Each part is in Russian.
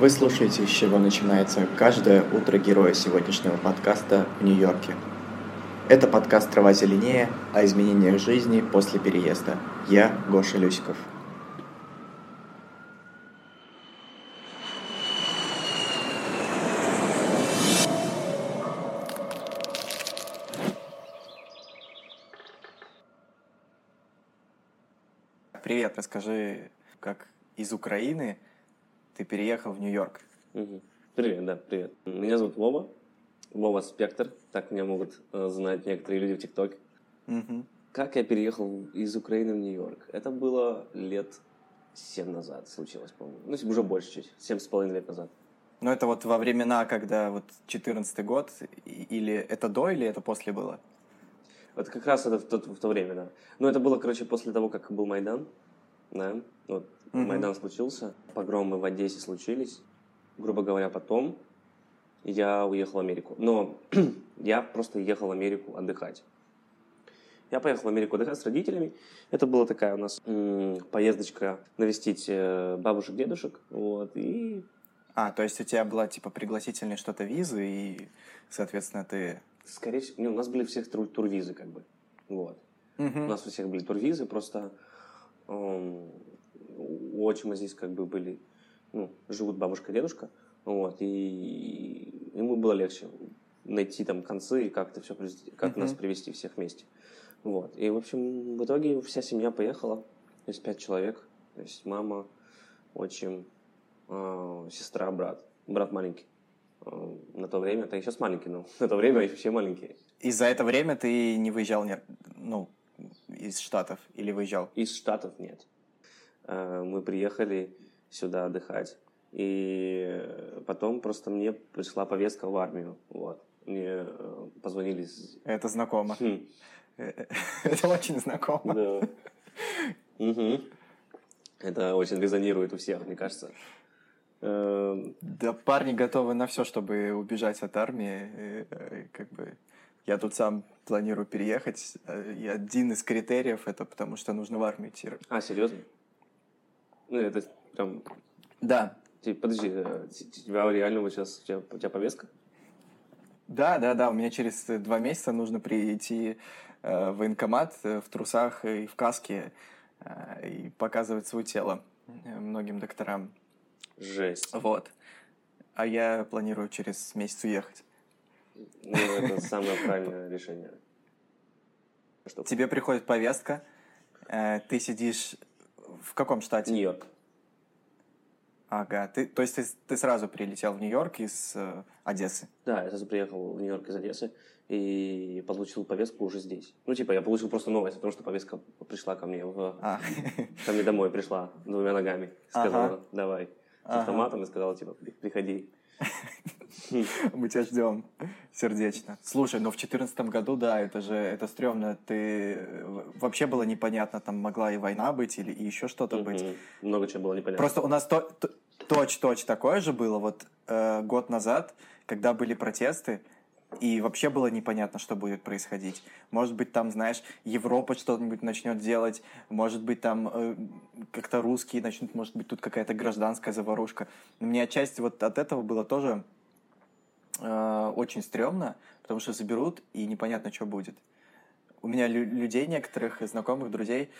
Вы слушаете, с чего начинается каждое утро героя сегодняшнего подкаста в Нью-Йорке. Это подкаст «Трава зеленее» о изменениях жизни после переезда. Я Гоша Люсиков. Привет, расскажи, как из Украины ты переехал в Нью-Йорк. Привет, да, привет. Меня зовут Вова. Вова Спектор. Так меня могут знать некоторые люди в ТикТоке. Как я переехал из Украины в Нью-Йорк? Это было лет 7 назад случилось, по-моему. Ну, уже больше чуть. 7,5 лет назад. Но это вот во времена, когда вот 14-й год, или это до, или это после было? Вот как раз это в то время, да. Но это было, короче, после того, как был Майдан. Да, вот Майдан случился, погромы в Одессе случились, грубо говоря, потом я уехал в Америку. Но я просто ехал в Америку отдыхать. Я поехал в Америку отдыхать с родителями. Это была такая у нас поездочка навестить бабушек, дедушек. Вот, и... А, то есть у тебя была типа пригласительная что-то визы, и, соответственно, ты... Скорее всего, у нас были всех турвизы, как бы. Вот. У нас у всех были турвизы, просто... У отчима здесь как бы были, ну, живут бабушка и дедушка, вот, и ему было легче найти там концы и как-то все, как нас привести всех вместе, вот, и, в общем, в итоге вся семья поехала, то есть 5 человек, то есть мама, отчим, сестра, брат маленький, на то время, это сейчас маленький, но на то время все маленькие. И за это время ты не выезжал, ну, из Штатов или выезжал? Из Штатов нет. Мы приехали сюда отдыхать. И потом просто мне пришла повестка в армию. Вот. Мне позвонили... Это знакомо. Это очень знакомо. Да. Это очень резонирует у всех, мне кажется. Да, парни готовы на все, чтобы убежать от армии. Как бы... Я тут сам планирую переехать, и один из критериев это потому, что нужно в армию идти. А, серьезно? Ну, это прям... Да. Подожди, тебя реально вот сейчас, у тебя повестка? Да, у меня через 2 месяца нужно прийти в военкомат в трусах и в каске и показывать свое тело многим докторам. Жесть. Вот. А я планирую через месяц уехать. Ну, это самое правильное решение. Чтобы... Тебе приходит повестка, ты сидишь в каком штате? Нью-Йорк. Ага, то есть ты сразу прилетел в Нью-Йорк из Одессы? Да, я сразу приехал в Нью-Йорк из Одессы и получил повестку уже здесь. Ну, типа, я получил просто новость, потому что повестка пришла ко мне, ко мне домой пришла 2 ногами, сказала, давай, с автоматом, и сказала, типа, приходи. Мы тебя ждем сердечно. Слушай, но в 2014 году, да, это стрёмно. Вообще было непонятно, там могла и война быть, или и еще что-то быть. Много чего было непонятно. Просто у нас точь-точь такое же было вот год назад, когда были протесты, и вообще было непонятно, что будет происходить. Может быть, там, знаешь, Европа что-нибудь начнет делать, может быть, там как-то русские начнут, может быть, тут какая-то гражданская заварушка. Но мне отчасти вот от этого было тоже очень стрёмно, потому что заберут, и непонятно, что будет. У меня людей некоторых, знакомых, друзей,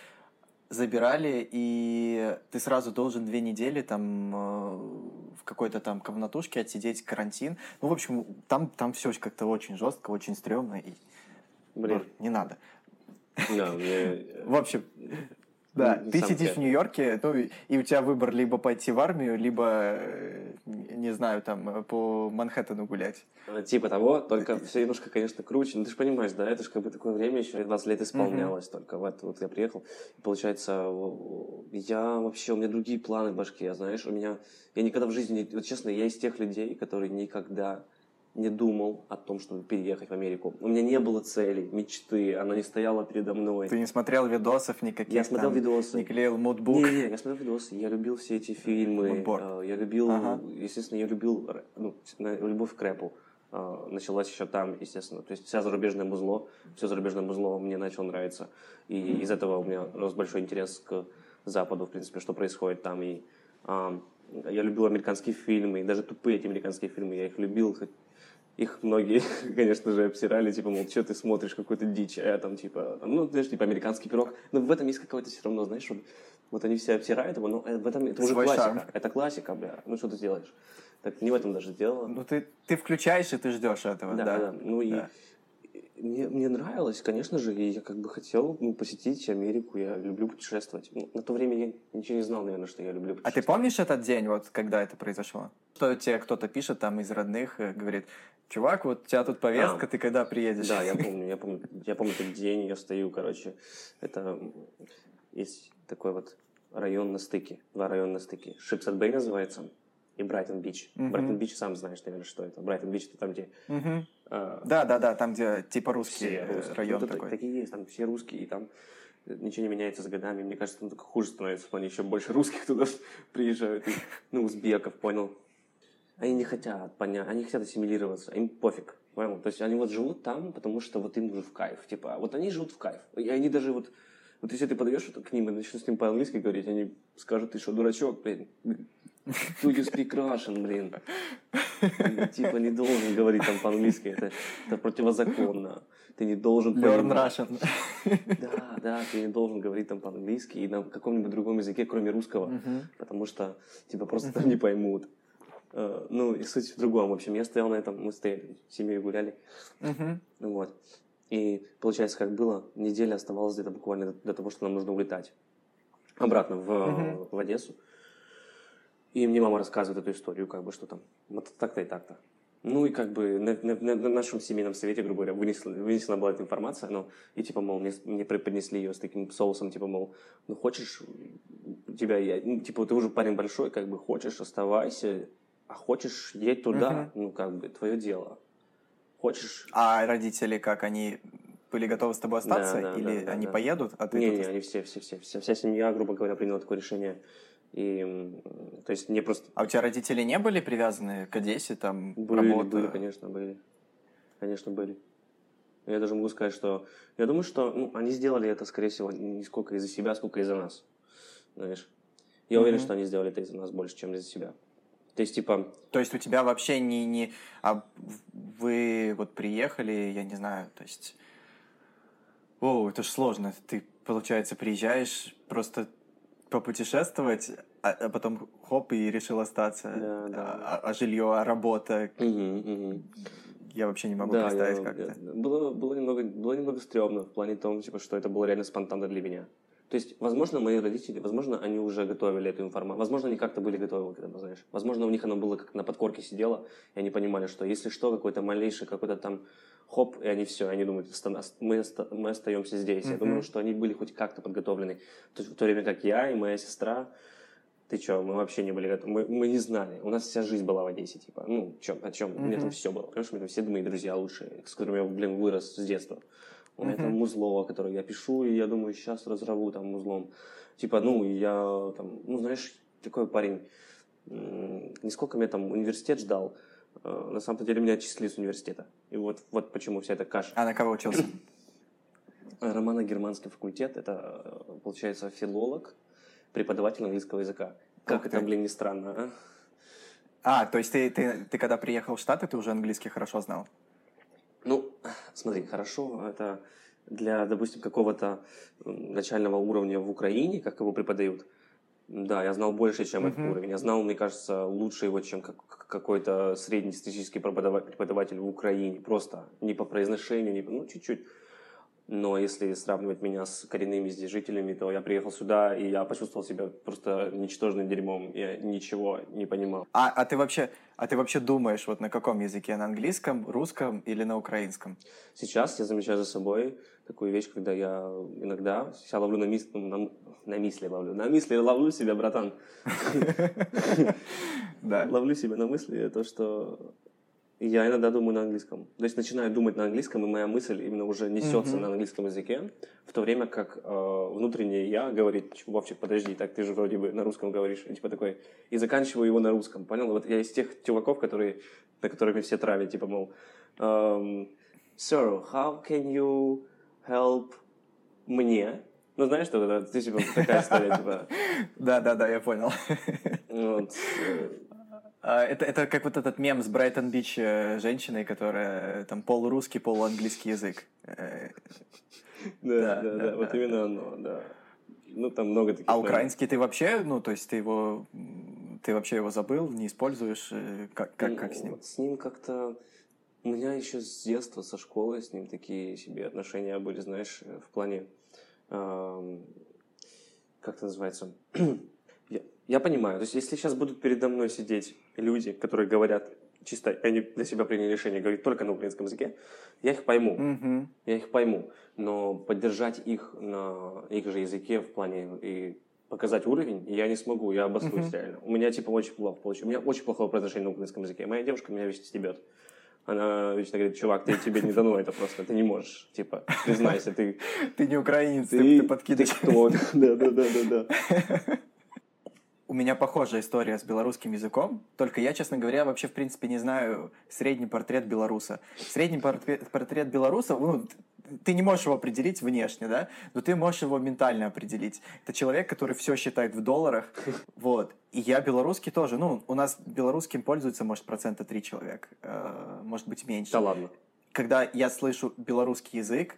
забирали, и ты сразу должен 2 недели там в какой-то там комнатушке отсидеть карантин. Ну, в общем, там все как-то очень жестко, очень стрёмно, и не надо. В общем, да, ты сидишь в Нью-Йорке, ну, и у тебя выбор либо пойти в армию, либо, не знаю, там, по Манхэттену гулять. Типа того, только все немножко, конечно, круче. Ну, ты же понимаешь, да, это же как бы такое время еще, 20 лет исполнялось только. Вот я приехал, получается, у меня другие планы в башке, знаешь, я никогда в жизни, вот честно, я из тех людей, которые никогда не думал о том, чтобы переехать в Америку. У меня не было цели, мечты, она не стояла передо мной. Ты не смотрел видосов никаких? Я смотрел видосы. Не клеил модбук? Не, я смотрел видосы, я любил все эти фильмы, я любил, естественно, любовь к рэпу началась еще там, естественно. То есть все зарубежное музло мне начало нравиться. И из этого у меня рос большой интерес к Западу, в принципе, что происходит там. И Я любил американские фильмы, и даже тупые эти американские фильмы, я их любил, хоть их многие, конечно же, обсирали, типа, мол, что ты смотришь, какую-то дичь, а я там, типа, ну, знаешь, типа, американский пирог. Но в этом есть какой-то все равно, знаешь, вот они все обсирают его, но в этом это уже классика. Шарм. Это классика, бля, ну, что ты сделаешь? Так не в этом даже дело. Ну, ты включаешь, и ты ждешь этого, да? Да. Ну, да. И мне нравилось, конечно же, и я как бы хотел посетить Америку, я люблю путешествовать. Ну, на то время я ничего не знал, наверное, что я люблю путешествовать. А ты помнишь этот день, вот, когда это произошло? Что тебе кто-то пишет там из родных, говорит, чувак, вот у тебя тут повестка, ты когда приедешь? Да, я помню этот день, я стою, короче, это есть такой вот район на стыке, два района на стыке, Шипсхед Бэй называется. И Брайтон Бич. Mm-hmm. Брайтон Бич, сам знаешь, наверное, что это. Брайтон Бич, это там, где... Mm-hmm. Да, там, где типа русский район такой. Такие есть, там все русские, и там ничего не меняется с годами. Мне кажется, там только хуже становится, в плане еще больше русских туда приезжают. И, ну, узбеков, понял. Они не хотят понять, они хотят ассимилироваться, им пофиг, понял? То есть они вот живут там, потому что вот им уже в кайф. Типа, вот они живут в кайф. И они даже вот... Вот если ты подойдешь к ним и начнешь с ним по-английски говорить, они скажут, ты что, дурачок, блин? You speak Russian, блин. Типа не должен говорить там по-английски, это противозаконно. Ты не должен... Learn Russian. Да, ты не должен говорить там по-английски и на каком-нибудь другом языке, кроме русского, потому что тебя просто там не поймут. Ну, и суть в другом, в общем, я стоял на этом, мы стояли, с семьей гуляли, вот. И получается, как было, неделя оставалась где-то буквально до того, что нам нужно улетать обратно в Одессу. И мне мама рассказывает эту историю, как бы, что там, вот так-то и так-то. Ну и как бы на нашем семейном совете, грубо говоря, вынесена была эта информация, но и типа, мол, мне преподнесли ее с таким соусом, типа, мол, ну хочешь, тебя, типа, ты уже парень большой, как бы, хочешь, оставайся, а хочешь, едь туда, ну как бы, твое дело. Хочешь... А родители как, они были готовы с тобой остаться? Да, или они поедут, а ты... Не, они все. Вся семья, грубо говоря, приняла такое решение. И, то есть, не просто... А у тебя родители не были привязаны к Одессе, там, работа? Были, конечно, были. Я даже могу сказать, что... Я думаю, что они сделали это, скорее всего, не сколько из-за себя, сколько из-за нас. Знаешь? Я уверен, что они сделали это из-за нас больше, чем из-за себя. То есть, типа... То есть, у тебя вообще не... А вы вот приехали, я не знаю, то есть... О, это ж сложно. Ты, получается, приезжаешь просто попутешествовать, а потом хоп, и решил остаться. Да. А жилье, а работа... Я вообще не могу представить, как это. Было немного стрёмно в плане того, типа, что это было реально спонтанно для меня. То есть, возможно, мои родители, возможно, они уже готовили эту информацию, возможно, они как-то были готовы к этому, знаешь. Возможно, у них оно было как на подкорке сидело, и они понимали, что если что, какой-то малейший, какой-то там хоп, и они все, они думают, мы остаемся здесь. Я думаю, что они были хоть как-то подготовлены. То есть, в то время как я и моя сестра, ты че, мы вообще не были готовы, мы не знали, у нас вся жизнь была в Одессе, типа, ну, о чем, у меня там все было, понимаешь, у меня там все мои друзья лучшие, с которыми я, блин, вырос с детства. У меня там музло, которое я пишу, и я думаю, сейчас разорву там музлом. Типа, ну, я там, ну, знаешь, такой парень, нисколько меня там университет ждал, на самом-то деле меня отчислили с университета. И вот почему вся эта каша. А на кого учился? Романо-германский факультет, это, получается, филолог, преподаватель английского языка. Как это, блин, не странно, а? А, то есть ты когда приехал в Штаты, ты уже английский хорошо знал? Ну, смотри, хорошо, это для, допустим, какого-то начального уровня в Украине, как его преподают, да, я знал больше, чем этот уровень. Я знал, мне кажется, лучше его, чем какой-то среднестатистический преподаватель в Украине. Просто не по произношению, не по, ну, чуть-чуть. Но если сравнивать меня с коренными здесь жителями, то я приехал сюда, и я почувствовал себя просто ничтожным дерьмом. Я ничего не понимал. А ты вообще думаешь, вот на каком языке? На английском, русском или на украинском? Сейчас я замечаю за собой такую вещь, когда я иногда себя ловлю на мысли ловлю себя, братан. Ловлю себя на мысли, то, что... Я иногда думаю на английском. То есть начинаю думать на английском, и моя мысль именно уже несется на английском языке, в то время как внутренний я говорит, Вовчик, подожди, так ты же вроде бы на русском говоришь, и, типа, такой, и заканчиваю его на русском, понял? Вот я из тех чуваков, на которых все травят, типа, мол, Sir, how can you help мне? Ну, знаешь, что это? Ты, типа, такая история, типа... Да, я понял. Это как вот этот мем с Брайтон Бич женщиной, которая там полурусский, полуанглийский язык. Да, вот именно оно, да. Ну, там много таких. А украинский ты вообще, ну, то есть ты вообще его забыл, не используешь? Как с ним? Вот с ним как-то... У меня еще с детства, со школы с ним такие себе отношения были, знаешь, в плане... Как это называется? Я понимаю. То есть, если сейчас будут передо мной сидеть люди, которые говорят чисто... Они для себя приняли решение говорить только на украинском языке, я их пойму. Mm-hmm. Я их пойму. Но поддержать их на их же языке в плане... и показать уровень, я не смогу, я обоснуюсь реально. У меня типа очень плохо получилось. У меня очень плохое произношение на украинском языке. Моя девушка меня вечно стебет. Она вечно говорит: чувак, тебе не дано это просто, ты не можешь, типа, признайся, ты... Ты не украинец, ты подкидыш. Да. У меня похожая история с белорусским языком, только я, честно говоря, вообще, в принципе, не знаю средний портрет белоруса. Средний портрет белоруса, ну, ты не можешь его определить внешне, да, но ты можешь его ментально определить. Это человек, который все считает в долларах, вот. И я белорусский тоже, ну, у нас белорусским пользуется, может, 3% человек, может быть, меньше. Да ладно. Когда я слышу белорусский язык,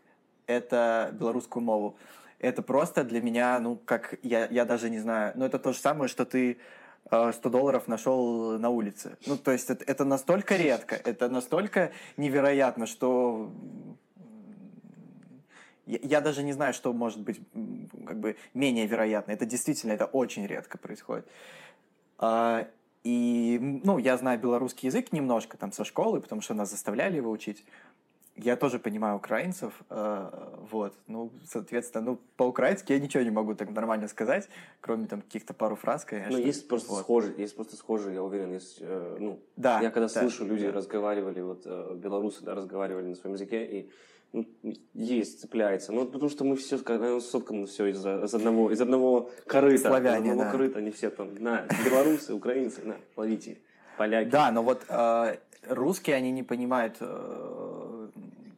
это белорусскую мову. Это просто для меня, ну, как, я даже не знаю, но это то же самое, что ты $100 нашел на улице. Ну, то есть, это настолько редко, это настолько невероятно, что я даже не знаю, что может быть как бы менее вероятно. Это действительно, это очень редко происходит. И, ну, я знаю белорусский язык немножко там со школы, потому что нас заставляли его учить. Я тоже понимаю украинцев, вот, ну, соответственно, ну, по-украински я ничего не могу так нормально сказать, кроме там каких-то пару фраз, конечно. Ну, есть просто вот. схожие, я уверен, есть, ну, да, я когда слышу, люди разговаривали, вот, белорусы, да, разговаривали на своем языке, и, ну, есть, цепляется, ну, потому что мы все, когда сотканы все из одного корыта, славяне, из одного корыта, они все там, белорусы, украинцы, ловите, поляки. Да, но вот русские, они не понимают...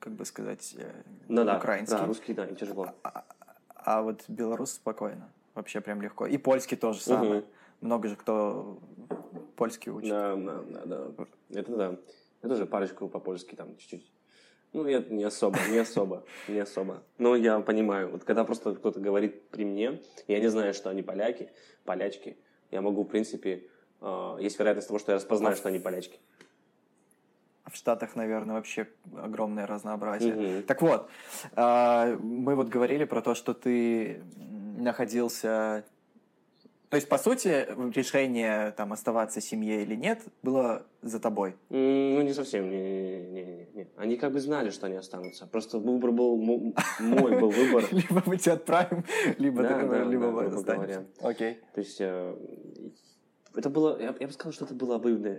как бы сказать, украинский. Да, русский, да, им тяжело. А вот белорус спокойно, вообще прям легко. И польский тоже самое. Угу. Много же кто польский учит. Да. Это да. Я тоже парочку по-польски там чуть-чуть. Ну, я не особо. Но я понимаю, вот когда просто кто-то говорит при мне, я не знаю, что они поляки, полячки, я могу, в принципе, есть вероятность того, что я распознаю, что они полячки. В Штатах, наверное, вообще огромное разнообразие. Mm-hmm. Так вот, мы вот говорили про то, что ты находился... То есть, по сути, решение там оставаться в семье или нет было за тобой? Ну, не совсем. Не. Они как бы знали, что они останутся. Просто выбор был... Мой был выбор. Либо мы тебя отправим, либо вы останетесь. Окей. То есть... Это было, я бы сказал, что это было обоюдное.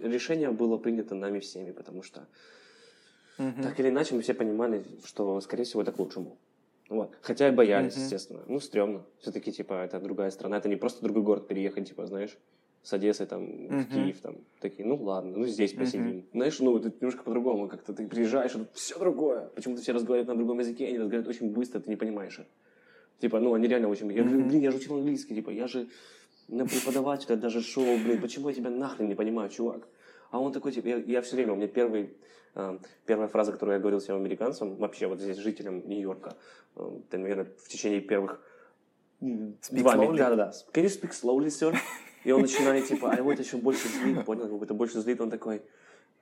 Решение было принято нами всеми, потому что так или иначе мы все понимали, что, скорее всего, это к лучшему. Вот. Хотя и боялись, естественно. Ну, стрёмно. Все-таки, типа, это другая страна. Это не просто другой город переехать, типа, знаешь, с Одессы, там, в Киев, там. Такие, ну, ладно, ну, здесь посидим. Знаешь, ну, это немножко по-другому. Как-то ты приезжаешь, это все другое. Почему-то все разговаривают на другом языке, они разговаривают очень быстро, ты не понимаешь их. Типа, ну, они реально очень... Я говорю, блин, я же учил английский, типа, я же... На преподавателя даже шоу, блин, почему я тебя нахрен не понимаю, чувак? А он такой, типа, я все время, у меня первая фраза, которую я говорил всем американцам, вообще вот здесь жителям Нью-Йорка, наверное, в течение первых... Speak slowly? Да. Can you speak slowly, sir? И он начинает, типа, а его это еще больше злит, понял, его это больше злит, он такой,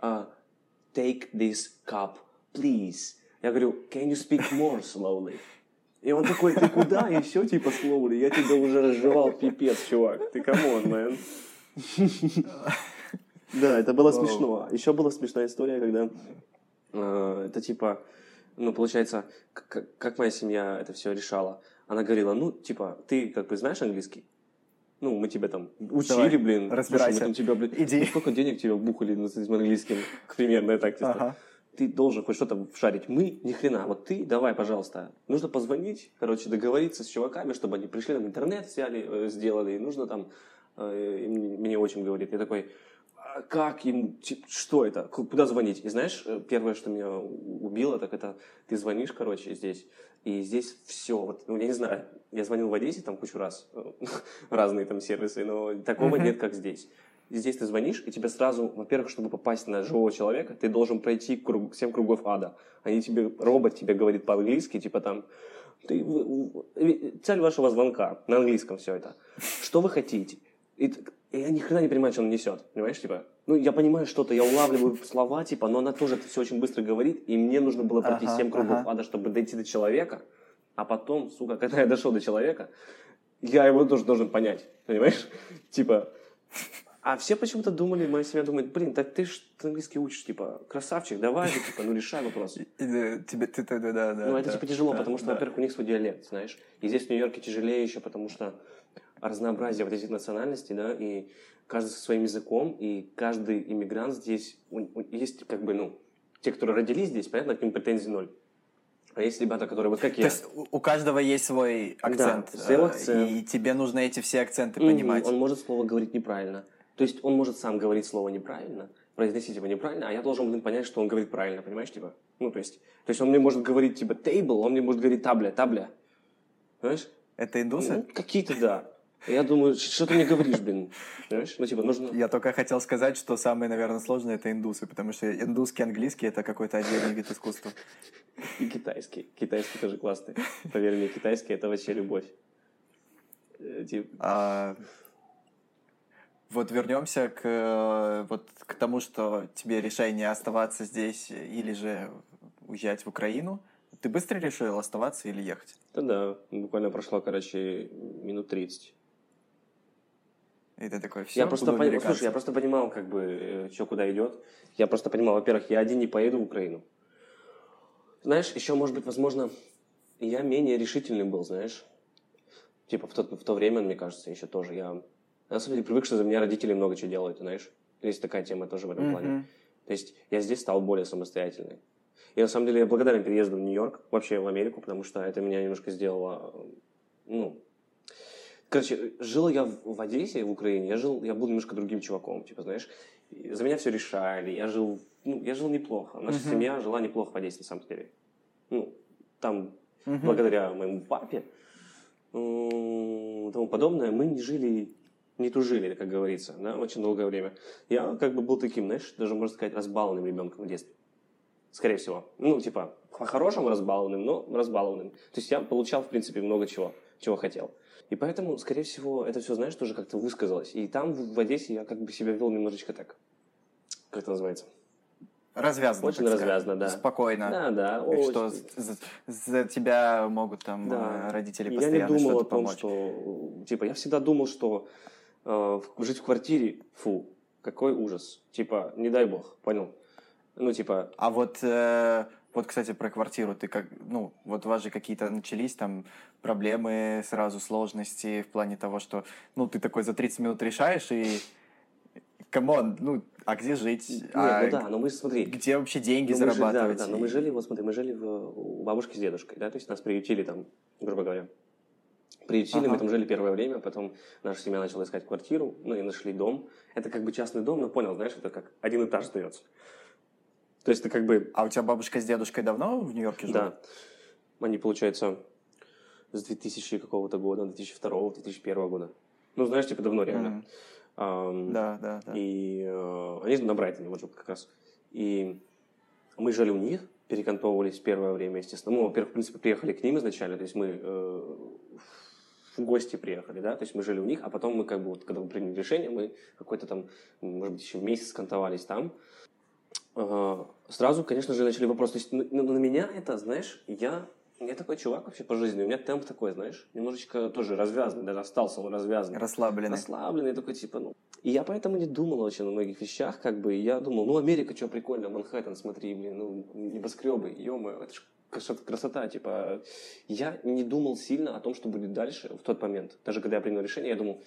take this cup, please. Я говорю, can you speak more slowly? И он такой, ты куда? И все, типа, слоули, я тебя уже разжевал, пипец, чувак. Ты камон, мэн. Да, это было смешно. Еще была смешная история, когда это, типа, ну, получается, как моя семья это все решала. Она говорила, ну, типа, ты, как бы, знаешь английский? Ну, мы тебя там учили, давай, блин. Разбирайся. Слушай, тебя, блин, иди. Ну, сколько денег тебя бухали на английском? Примерно так, чисто. Ага. Ты должен хоть что-то шарить. Мы ни хрена. Вот ты давай, пожалуйста. Нужно позвонить, короче, договориться с чуваками, чтобы они пришли, нам интернет взяли, сделали. И нужно там... мне отчим говорит. Я такой, как им, типа, что это, куда звонить? И знаешь, первое, что меня убило, так это ты звонишь, короче, здесь, и здесь все, вот, ну, я не знаю, я звонил в Одессе там кучу раз, разные там сервисы, но такого нет, как здесь. Здесь ты звонишь, и тебе сразу, во-первых, чтобы попасть на живого человека, ты должен пройти 7 кругов ада. Они тебе, робот тебе говорит по-английски, типа там, цель вашего звонка, на английском все это. Что вы хотите? И я ни хрена не понимаю, что он несет, понимаешь, типа, ну, я понимаю что-то, я улавливаю слова, типа, но она тоже это все очень быстро говорит, и мне нужно было пройти 7 кругов ада, чтобы дойти до человека, а потом, сука, когда я дошел до человека, я его тоже должен понять, понимаешь, типа, а все почему-то думали, моя семья думает, блин, так ты ж английский учишь, типа, красавчик, давай, типа, ну, решай вопрос. Ну, это, типа, тяжело, потому что, во-первых, у них свой диалект, знаешь, и здесь в Нью-Йорке тяжелее еще, потому что разнообразие вот этих национальностей, да, и каждый со своим языком, и каждый иммигрант здесь, есть как бы, ну, те, которые родились здесь, понятно, к ним претензий ноль. А есть ребята, которые вот как я. То есть у каждого есть свой акцент, да, и тебе нужно эти все акценты понимать. Он может слово говорить неправильно, то есть он может сам говорить слово неправильно, произносить его неправильно, а я должен, блин, понять, что он говорит правильно, понимаешь, типа, ну, то есть он мне может говорить, типа, table, он мне может говорить табля, понимаешь? Это индусы? Ну, какие-то, да. Я думаю, что ты мне говоришь, блин, понимаешь? Ну, типа, нужно... Я только хотел сказать, что самое, наверное, сложное – это индусы, потому что индусский английский – это какой-то отдельный вид искусства. И китайский. Китайский тоже классный. Поверь мне, китайский – это вообще любовь. Вот вернемся к тому, что тебе решение оставаться здесь или же уезжать в Украину. Ты быстро решил оставаться или ехать? Да, буквально прошло, короче, минут 30. И ты такой, все, я просто понимал, как бы, что куда идет. Я просто понимал, во-первых, я один не поеду в Украину. Знаешь, еще, может быть, возможно, я менее решительный был, знаешь. Типа, в то время, мне кажется, еще тоже. Я, на самом деле, привык, что за меня родители много чего делают, знаешь. Есть такая тема тоже в этом плане. То есть я здесь стал более самостоятельный. И на самом деле я благодарен переезду в Нью-Йорк, вообще в Америку, потому что это меня немножко сделало, ну... Короче, жил я в Одессе, в Украине, я был немножко другим чуваком, типа, знаешь, за меня все решали, я жил неплохо, наша семья жила неплохо в Одессе, на самом деле. Ну, там, благодаря моему папе, тому подобное, мы не жили, не тужили, как говорится, да, очень долгое время. Я как бы был таким, знаешь, даже, можно сказать, разбалованным ребенком в детстве. Скорее всего. Ну, типа, по-хорошему разбалованным, но разбалованным. То есть я получал, в принципе, много чего хотел. И поэтому, скорее всего, это все, знаешь, тоже как-то высказалось. И там, в Одессе, я как бы себя вел немножечко так. Как это называется? Развязно. Очень развязно, да. Спокойно. Да. Что за тебя могут там родители постоянно что-то помочь. Я не думал о том, что... Типа, я всегда думал, что жить в квартире, фу, какой ужас. Типа, не дай бог, понял? Ну, типа... А вот, кстати, про квартиру. Ты как... Ну, вот у вас же какие-то начались там проблемы, сразу сложности в плане того, что, ну, ты такой за 30 минут решаешь и... Камон, ну, а где жить? Нет, но мы, смотри... Где вообще деньги зарабатывать? Да, но мы жили, вот смотри, мы жили у бабушки с дедушкой, да, то есть нас приютили там, грубо говоря. Мы там жили первое время, потом наша семья начала искать квартиру, ну, и нашли дом. Это как бы частный дом, но понял, знаешь, это как один этаж сдается. То есть ты как бы... А у тебя бабушка с дедушкой давно в Нью-Йорке живут? Да. Они, получается, с 2000 какого-то года, 2002-го, 2001 года. Ну, знаешь, типа, давно реально. Да. И они на Брайтоне, вот как раз. И мы жили у них, перекантовывались первое время, естественно. Мы, во-первых, в принципе, приехали к ним изначально, то есть мы в гости приехали, да, то есть мы жили у них, а потом мы как бы, вот, когда мы приняли решение, мы какой-то там, может быть, еще месяц кантовались там. Сразу, конечно же, начали вопрос. То есть на меня это, знаешь, я такой чувак вообще по жизни, у меня темп такой, знаешь, немножечко тоже развязанный, даже остался он развязанный. Расслабленный такой, типа, ну. И я поэтому не думал очень о многих вещах, как бы, я думал, ну, Америка, что прикольно, Манхэттен, смотри, блин, ну, небоскребы, ё-моё, это же красота, типа. Я не думал сильно о том, что будет дальше в тот момент. Даже когда я принял решение, я думал,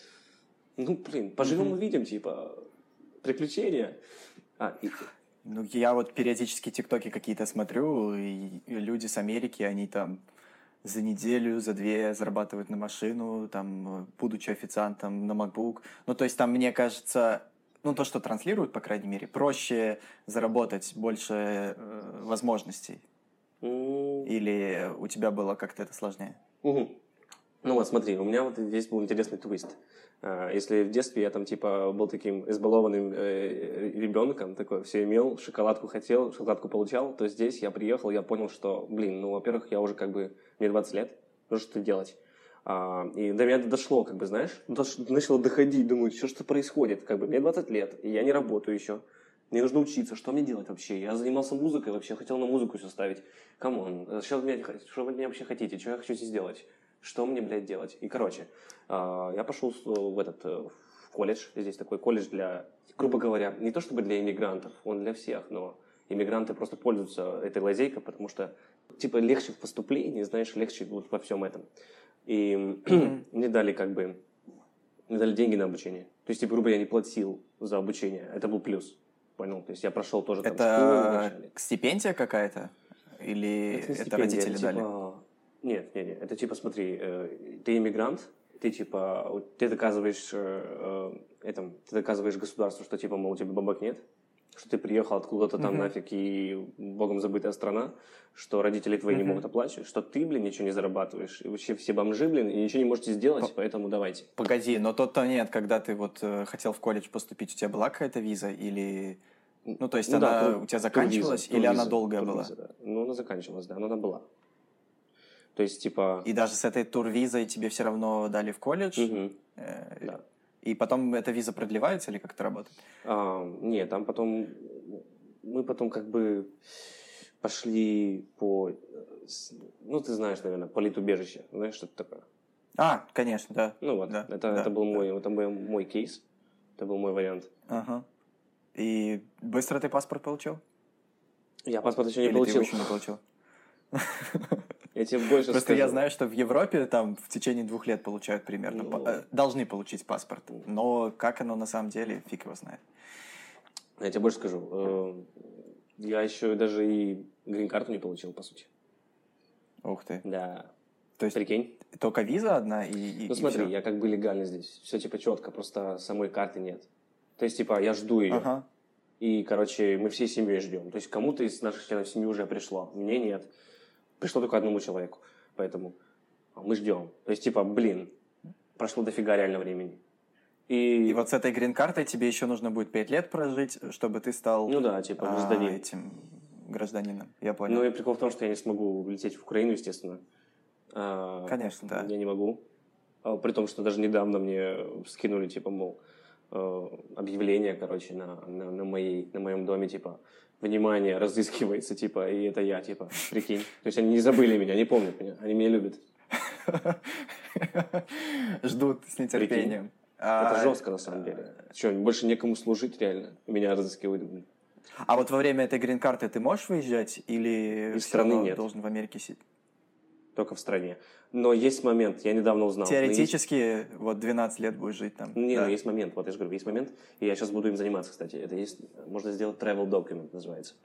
ну, блин, поживем, увидим, типа, приключения. Ну, я вот периодически ТикТоки какие-то смотрю, и люди с Америки, они там за неделю, за две зарабатывают на машину, там, будучи официантом, на MacBook. Ну, то есть там, мне кажется, ну, то, что транслируют, по крайней мере, проще заработать больше возможностей? Или у тебя было как-то это сложнее? Ну вот, смотри, у меня вот здесь был интересный твист. Если в детстве я там типа был таким избалованным ребенком, такой, все имел, шоколадку хотел, шоколадку получал, то здесь я приехал, я понял, что, блин, ну, во-первых, я уже как бы, мне 20 лет, нужно что-то делать. И до меня это дошло, как бы, знаешь, начало доходить, думаю, что же происходит, как бы, мне 20 лет, и я не работаю еще, мне нужно учиться, что мне делать вообще, я занимался музыкой вообще, хотел на музыку все ставить, камон, что вы от меня вообще хотите, что я хочу здесь делать, что мне, блядь, делать, и, короче, я пошел в колледж, здесь такой колледж для, грубо говоря, не то чтобы для иммигрантов, он для всех, но иммигранты просто пользуются этой лазейкой, потому что, типа, легче в поступлении, знаешь, легче вот во всем этом. И мне дали как бы, мне дали деньги на обучение. То есть, типа, грубо говоря, я не платил за обучение. Это был плюс, понял? То есть, я прошел тоже там школу. Это стипендия какая-то? Или это родители дали? Нет, нет, нет. Это типа, смотри, ты иммигрант, ты типа, ты доказываешь, ты доказываешь государству, что типа, мол, у тебя бабок нет, что ты приехал откуда-то там нафиг и богом забытая страна, что родители твои не могут оплачивать, что ты, блин, ничего не зарабатываешь, и вообще все бомжи, блин, и ничего не можете сделать, поэтому давайте. Погоди, но тот-то нет, когда ты вот хотел в колледж поступить, у тебя была какая-то виза или... Ну, то есть ну, она да, у тебя заканчивалась или она долгая была? Да. Ну, она заканчивалась, да, но она была. То есть, типа... И даже с этой турвизой тебе все равно дали в колледж? Да. И потом эта виза продлевается или как это работает? Нет, там потом... Мы потом как бы пошли по... Ну, ты знаешь, наверное, политубежище. Знаешь, что это такое? А, конечно, да. Ну вот, да, это был мой, это мой кейс. Это был мой вариант. Ага. И быстро ты паспорт получил? Я паспорт еще не получил. Или ты его еще не получил? Я тебе больше просто скажу. Я знаю, что в Европе там в течение 2 лет получают примерно, должны получить паспорт, но как оно на самом деле, фиг его знает. Я тебе больше скажу, я еще даже и грин-карту не получил, по сути. Ух ты. Да. То есть, прикинь. Только виза одна и ну смотри, и я как бы легально здесь, все типа четко, просто самой карты нет. То есть типа я жду ее. Ага. И, короче, мы всей семьей ждем. То есть кому-то из наших членов семьи уже пришло, мне нет. Пришло только одному человеку, поэтому мы ждем. То есть, типа, блин, прошло дофига реально времени. И вот с этой грин-картой тебе еще нужно будет 5 лет прожить, чтобы ты стал ну да, типа, этим гражданином. Я понял. Ну и прикол в том, что я не смогу лететь в Украину, естественно. Конечно, да. Я не могу. При том, что даже недавно мне скинули, типа, мол, объявление, короче, на моем доме, типа, внимание, разыскивается, типа, и это я, типа, прикинь. То есть они не забыли меня, они помнят меня, они меня любят. Ждут с нетерпением. Это жестко, на самом деле. Что, больше некому служить, реально. Меня разыскивают. А вот во время этой грин-карты ты можешь выезжать или из страны нет? Должен в Америке сидеть? Только в стране. Но есть момент, я недавно узнал. Теоретически, есть... вот 12 лет будешь жить там. Не, да. Ну есть момент, вот я же говорю, есть момент, и я сейчас буду им заниматься, кстати. Это есть, можно сделать travel document, называется.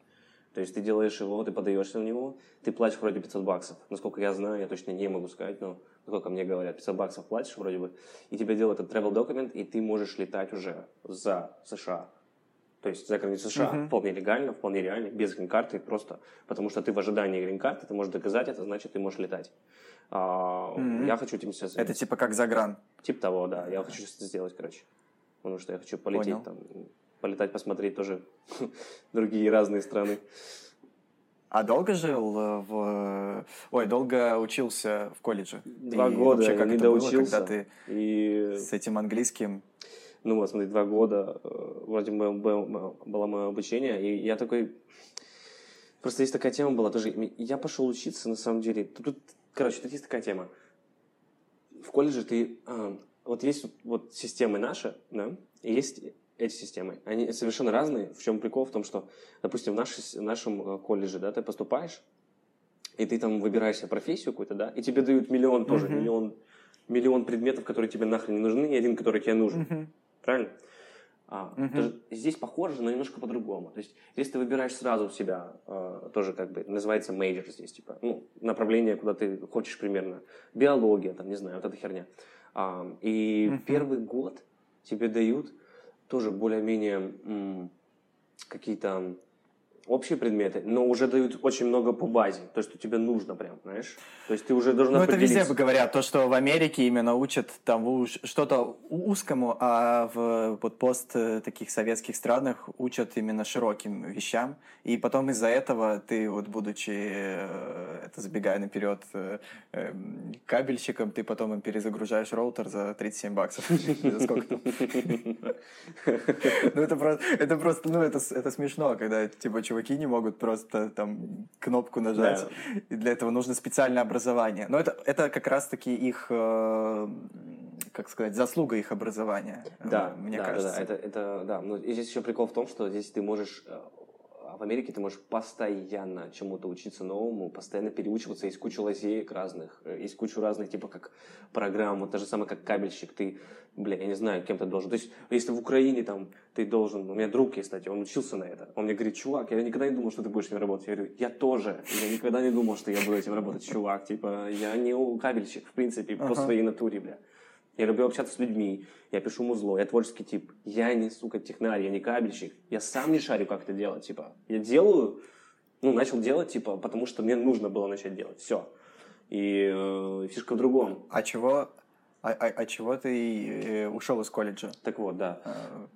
То есть ты делаешь его, ты подаешься на него, ты платишь вроде $500. Насколько я знаю, я точно не могу сказать, но насколько мне говорят, $500 платишь вроде бы, и тебе делают этот travel document, и ты можешь летать уже за США. То есть за границу США вполне легально, вполне реально, без грин-карты просто. Потому что ты в ожидании грин-карты, ты можешь доказать это, значит, ты можешь летать. Я хочу этим сейчас... Это типа как загран? Типа того, да. Я хочу сейчас это сделать, короче. Потому что я хочу полететь там, полетать, посмотреть тоже другие разные страны. А долго жил в... Ой, долго учился в колледже? 2 года, вообще, как не это доучился. Было, когда ты с этим английским... Ну вот, смотри, 2 года, вроде было мое обучение, и я такой... Просто есть такая тема была тоже. Я пошел учиться, на самом деле. Тут есть такая тема. В колледже ты... Вот есть вот системы наши, да, и есть эти системы. Они совершенно разные. В чем прикол? В том, что, допустим, в нашем колледже, да, ты поступаешь, и ты там выбираешь себе профессию какую-то, да, и тебе дают миллион предметов, которые тебе нахрен не нужны, и один, который тебе нужен. Правильно? Здесь похоже, но немножко по-другому. То есть, здесь ты выбираешь сразу себя, тоже как бы, называется major здесь, типа, ну, направление, куда ты хочешь примерно. Биология, там, не знаю, вот эта херня. И первый год тебе дают тоже более-менее какие-то общие предметы, но уже дают очень много по базе, то, что тебе нужно прям, знаешь? То есть ты уже должен определиться. Ну, это везде говорят, то, что в Америке именно учат там что-то узкому, а в вот, пост таких советских странах учат именно широким вещам, и потом из-за этого ты, вот будучи, это забегая наперед, кабельщиком, ты потом им перезагружаешь роутер за $37. За сколько там? Ну, это просто, ну, это смешно, когда, типа, чувак не могут просто там кнопку нажать. Yeah. И для этого нужно специальное образование. Но это как раз-таки их, как сказать, заслуга их образования, мне кажется. Да. Но здесь еще прикол в том, что здесь ты можешь, в Америке ты можешь постоянно чему-то учиться новому, постоянно переучиваться. Есть куча лазеек разных, есть куча разных, типа, как программ, вот то же самое, как кабельщик. Ты, я не знаю, кем ты должен. То есть, если в Украине там ты должен... У меня друг есть, кстати, он учился на это. Он мне говорит: чувак, я никогда не думал, что ты будешь этим работать. Я говорю: я тоже. Я никогда не думал, что я буду этим работать, чувак. Типа, я не кабельщик, в принципе, по своей натуре, бля. Я люблю общаться с людьми, я пишу музло, я творческий тип. Я не, сука, технарь, я не кабельщик. Я сам не шарю, как это делать, типа. Я делаю, начал делать, типа, потому что мне нужно было начать делать. Все. И фишка в другом. А чего ты ушел из колледжа? Так вот, да.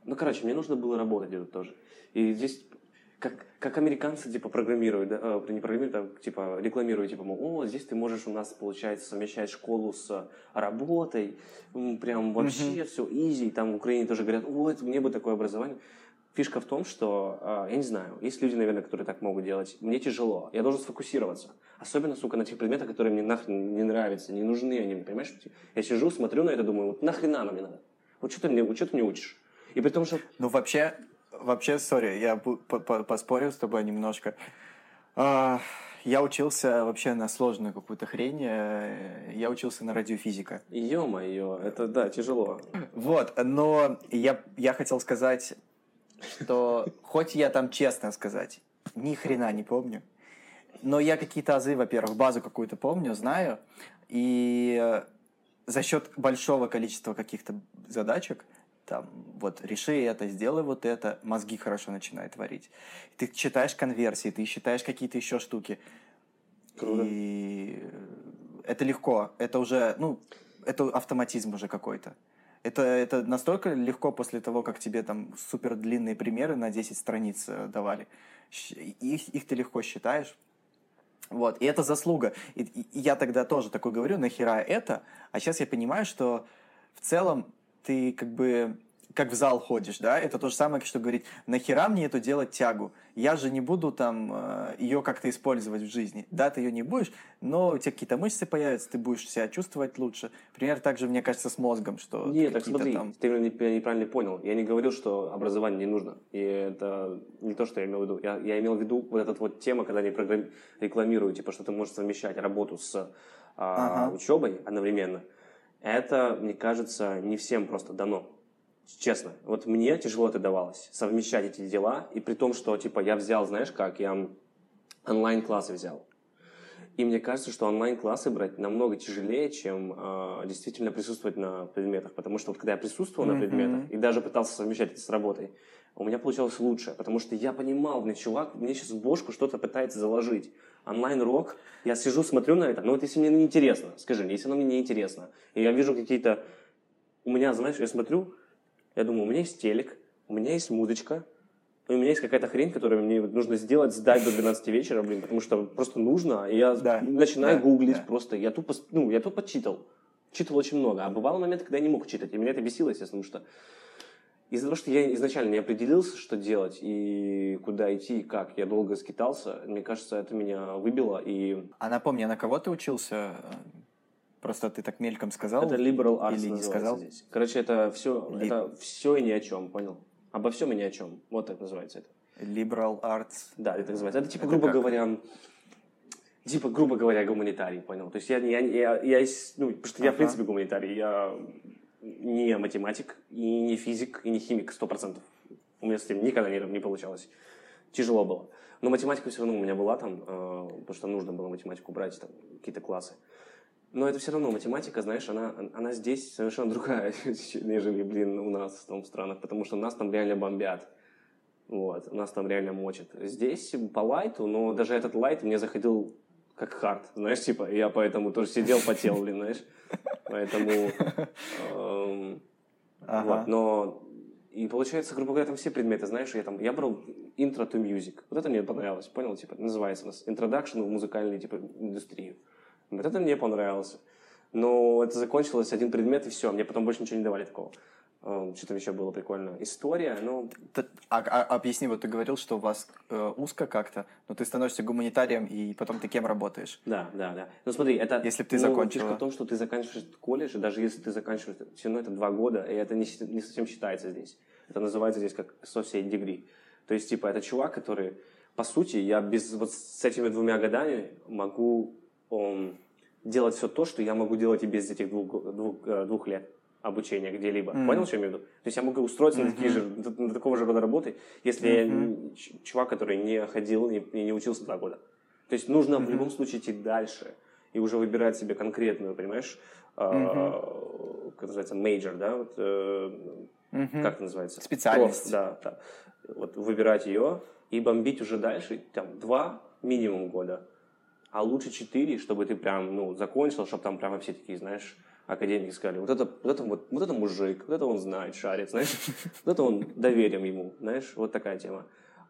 Мне нужно было работать где-то тоже. И здесь... Как американцы, типа, программируют, не программируют, а, типа, рекламируют, типа, мол, здесь ты можешь у нас, получается, совмещать школу с работой, прям вообще все изи, там в Украине тоже говорят: вот, мне бы такое образование. Фишка в том, что, я не знаю, есть люди, наверное, которые так могут делать, мне тяжело, я должен сфокусироваться, особенно, сука, на тех предметах, которые мне нахрен не нравятся, не нужны они, понимаешь? Я сижу, смотрю на это, думаю: вот нахрена нам не надо, вот что ты мне учишь? И при том, что... Ну, вообще, сори, я поспорил с тобой немножко. Я учился вообще на сложную какую-то хрень. Я учился на радиофизика. Ё-моё, это, да, тяжело. Вот, но я хотел сказать, что хоть я там, честно сказать, ни хрена не помню, но я какие-то азы, во-первых, базу какую-то помню, знаю, и за счет большого количества каких-то задачек, там, вот, реши это, сделай вот это, мозги хорошо начинают творить. Ты читаешь конверсии, ты считаешь какие-то еще штуки. Круто. И это легко, это уже, это автоматизм уже какой-то. Это настолько легко после того, как тебе там супер длинные примеры на 10 страниц давали. Их ты легко считаешь. Вот, и это заслуга. И я тогда тоже такой говорю: нахера это? А сейчас я понимаю, что в целом ты как бы как в зал ходишь, да, это то же самое, что говорить: нахера мне эту делать тягу, я же не буду там ее как-то использовать в жизни. Да, ты ее не будешь, но у тебя какие-то мышцы появятся, ты будешь себя чувствовать лучше. Пример также, мне кажется, с мозгом, что... Нет, так смотри, там... ты меня неправильно понял, я не говорил, что образование не нужно, и это не то, что я имел в виду, я имел в виду вот эту вот тему, когда они рекламируют, типа, что ты можешь совмещать работу с учебой одновременно. Это, мне кажется, не всем просто дано. Честно. Вот мне тяжело это давалось. Совмещать эти дела. И при том, что, типа, я взял, знаешь как, я онлайн-классы взял. И мне кажется, что онлайн-классы брать намного тяжелее, чем действительно присутствовать на предметах. Потому что вот когда я присутствовал на предметах и даже пытался совмещать это с работой, у меня получалось лучше. Потому что я понимал: мне чувак, мне сейчас в бошку что-то пытается заложить. Онлайн-рок, я сижу, смотрю на это, но вот если мне неинтересно, скажи мне, если оно мне неинтересно, и я вижу какие-то... У меня, знаешь, я смотрю, я думаю: у меня есть телек, у меня есть музычка, у меня есть какая-то хрень, которую мне нужно сделать, сдать до 12 вечера, блин, потому что просто нужно, и я начинаю гуглить просто, я тупо читал очень много, а бывало моменты, когда я не мог читать, и меня это бесило, естественно, потому что из-за того, что я изначально не определился, что делать и куда идти, и как, я долго скитался, мне кажется, это меня выбило. И... А напомни, на кого ты учился? Просто ты так мельком сказал? Это liberal arts или не сказал? Здесь. Короче, это все и ни о чем, понял? Обо всем и ни о чем. Вот так называется это. Liberal arts? Да, это так называется. Это типа, грубо говоря, гуманитарий, понял? То есть я в принципе гуманитарий, я... не математик, и не физик, и не химик, 100%. У меня с этим никогда не получалось. Тяжело было. Но математика все равно у меня была там, потому что нужно было математику брать, там, какие-то классы. Но это все равно математика, знаешь, она здесь совершенно другая, нежели, блин, у нас там в странах, потому что нас там реально бомбят. Вот, нас там реально мочат. Здесь по лайту, но даже этот лайт мне заходил как хард, знаешь, типа, я поэтому тоже сидел, потел, блин, знаешь. Поэтому... Вот, но... И получается, грубо говоря, там все предметы, знаешь, я брал intro to music. Вот это мне понравилось, понял, типа, называется у нас introduction в музыкальную, типа, индустрию. Вот это мне понравилось. Но это закончилось один предмет, и все, мне потом больше ничего не давали такого. Что там еще было прикольно? История, ну... Объясни, вот ты говорил, что у вас узко как-то, но ты становишься гуманитарием, и потом ты кем работаешь? Да. Ну смотри, это... Если бы ты закончила... Фишка в том, что ты заканчиваешь колледж, и даже если ты заканчиваешь... Все равно это 2 года, и это не совсем считается здесь. Это называется здесь как associate degree. То есть, типа, это чувак, который... По сути, я без... Вот с этими 2 годами могу делать все то, что я могу делать и без этих 2 лет. Обучения где-либо. Mm-hmm. Понял, что я имею в виду? То есть я могу устроиться mm-hmm. на такого же рода работы, если mm-hmm. я чувак, который не ходил и не учился 2 года. То есть нужно mm-hmm. в любом случае идти дальше и уже выбирать себе конкретную, понимаешь, mm-hmm. Как называется, major, да? Вот, mm-hmm. Как это называется? Специальность. Да. Вот выбирать ее и бомбить уже дальше, там, 2 минимум года, а лучше 4, чтобы ты прям, закончил, чтобы там прямо все такие, знаешь... Академики сказали, вот это мужик, вот это он знает, шарит, знаешь, вот это он, доверим ему, знаешь, вот такая тема.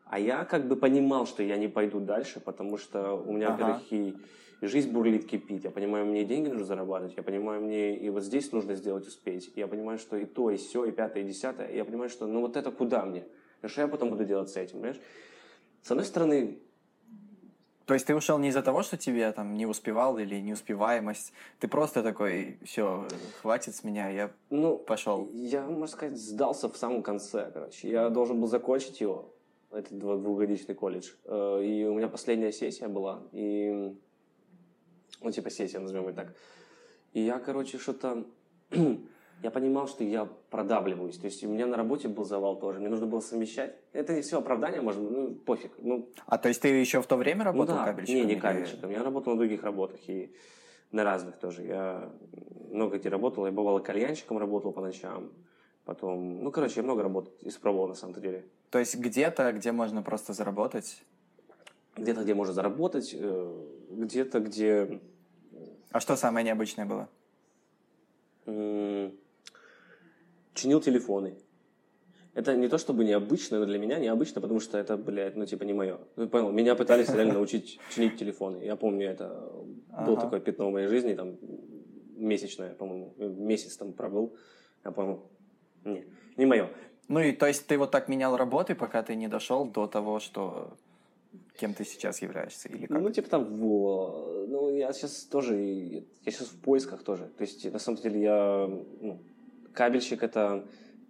А я как бы понимал, что я не пойду дальше, потому что у меня, во-первых, и жизнь бурлит, кипит, я понимаю, мне деньги нужно зарабатывать, я понимаю, мне и вот здесь нужно сделать, успеть, я понимаю, что и то, и сё, и пятое, и десятое, я понимаю, что вот это куда мне, что я потом буду делать с этим, понимаешь? С одной стороны... То есть ты ушел не из-за того, что тебе там не успевал или неуспеваемость, ты просто такой, все, хватит с меня, я пошел. Я, можно сказать, сдался в самом конце, короче. Я должен был закончить его, этот 2-годичный колледж. И у меня последняя сессия была, и... сессия, назовем ее так. И я, что-то... Я понимал, что я продавливаюсь. То есть у меня на работе был завал тоже. Мне нужно было совмещать. Это не все оправдание, может, пофиг. А то есть ты еще в то время работал кабельщиком? Не кабельщиком. Я работал на других работах и на разных тоже. Я много где работал. Я бывало кальянщиком работал по ночам. Потом, я много работал испробовал на самом-то деле. То есть где-то, где можно просто заработать? Где-то, где можно заработать. Где-то, где... А что самое необычное было? Чинил телефоны. Это не то чтобы необычно, но для меня необычно, потому что это, блядь, не мое. Ты понял? Меня пытались реально научить чинить телефоны. Я помню, это было такое пятно в моей жизни, там, месячное, по-моему. Месяц там пробыл. Я понял. Не мое. То есть ты вот так менял работы, пока ты не дошел до того, что... Кем ты сейчас являешься? Или как? Того. Я сейчас тоже... Я сейчас в поисках тоже. То есть, на самом деле, я... кабельщик — это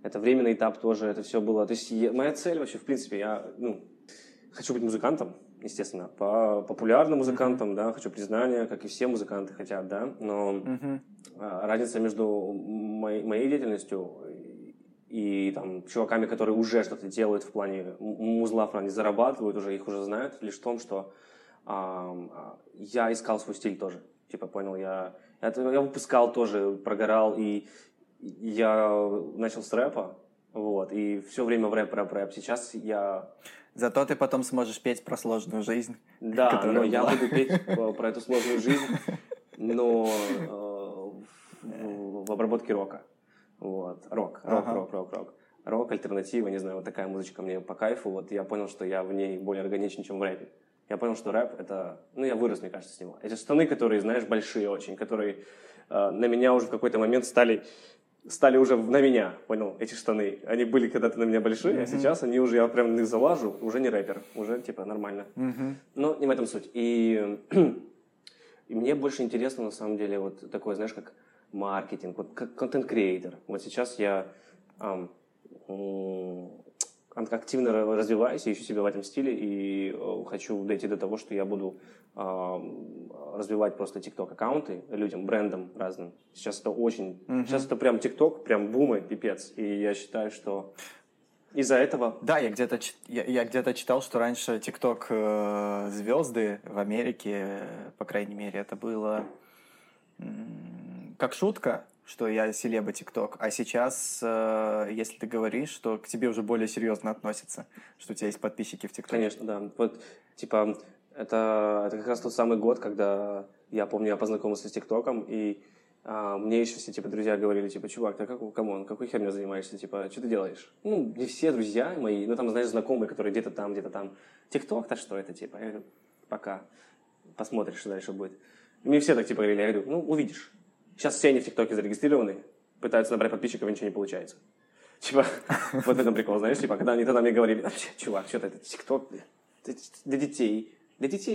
временный этап тоже, это все было. То есть моя цель вообще, в принципе, я хочу быть музыкантом, естественно, популярным музыкантом, да, хочу признания, как и все музыканты хотят, да, но разница между моей деятельностью и там чуваками, которые уже что-то делают в плане музлов, они зарабатывают уже, их уже знают, лишь в том, что я искал свой стиль тоже, понял, я выпускал тоже, прогорал и... Я начал с рэпа, и все время в рэп. Сейчас я... Зато ты потом сможешь петь про сложную жизнь. Да, но я буду петь про эту сложную жизнь, но в обработке рока. Рок. Рок, альтернатива, не знаю, вот такая музычка мне по кайфу. Я понял, что я в ней более органичен, чем в рэпе. Я понял, что рэп — это... я вырос, мне кажется, с него. Эти штаны, которые, знаешь, большие очень, которые на меня уже в какой-то момент стали уже на меня, понял, эти штаны. Они были когда-то на меня большие, а сейчас они уже, я прям на них залажу, уже не рэпер, уже, нормально. Но не в этом суть. И мне больше интересно, на самом деле, вот такое, знаешь, как маркетинг, вот как контент-креатор. Вот сейчас я активно развиваюсь, я ищу себя в этом стиле и хочу дойти до того, что я буду развивать просто ТикТок-аккаунты людям, брендам разным. Сейчас это очень... Сейчас это прям ТикТок, прям бум и пипец. И я считаю, что из-за этого... Да, я где-то читал, что раньше ТикТок-звезды в Америке, по крайней мере, это было... как шутка, что я селеба ТикТок, а сейчас, если ты говоришь, что к тебе уже более серьезно относятся, что у тебя есть подписчики в ТикТоке. Конечно, да. Вот, типа, это как раз тот самый год, когда, я помню, я познакомился с ТикТоком, и мне еще все, типа, друзья говорили, типа, чувак, ты какой херню занимаешься, типа, что ты делаешь? Ну, не все друзья мои, ну, там, знаешь, знакомые, которые где-то там, ТикТок-то что это, типа, я говорю, пока, посмотришь, что дальше будет. И мне все так, типа, говорили, я говорю, ну, увидишь. Сейчас все они в ТикТоке зарегистрированы, пытаются набрать подписчиков, и ничего не получается. Типа, вот в этом прикол, знаешь, типа, когда они тогда мне говорили, чувак, что-то это ТикТок для детей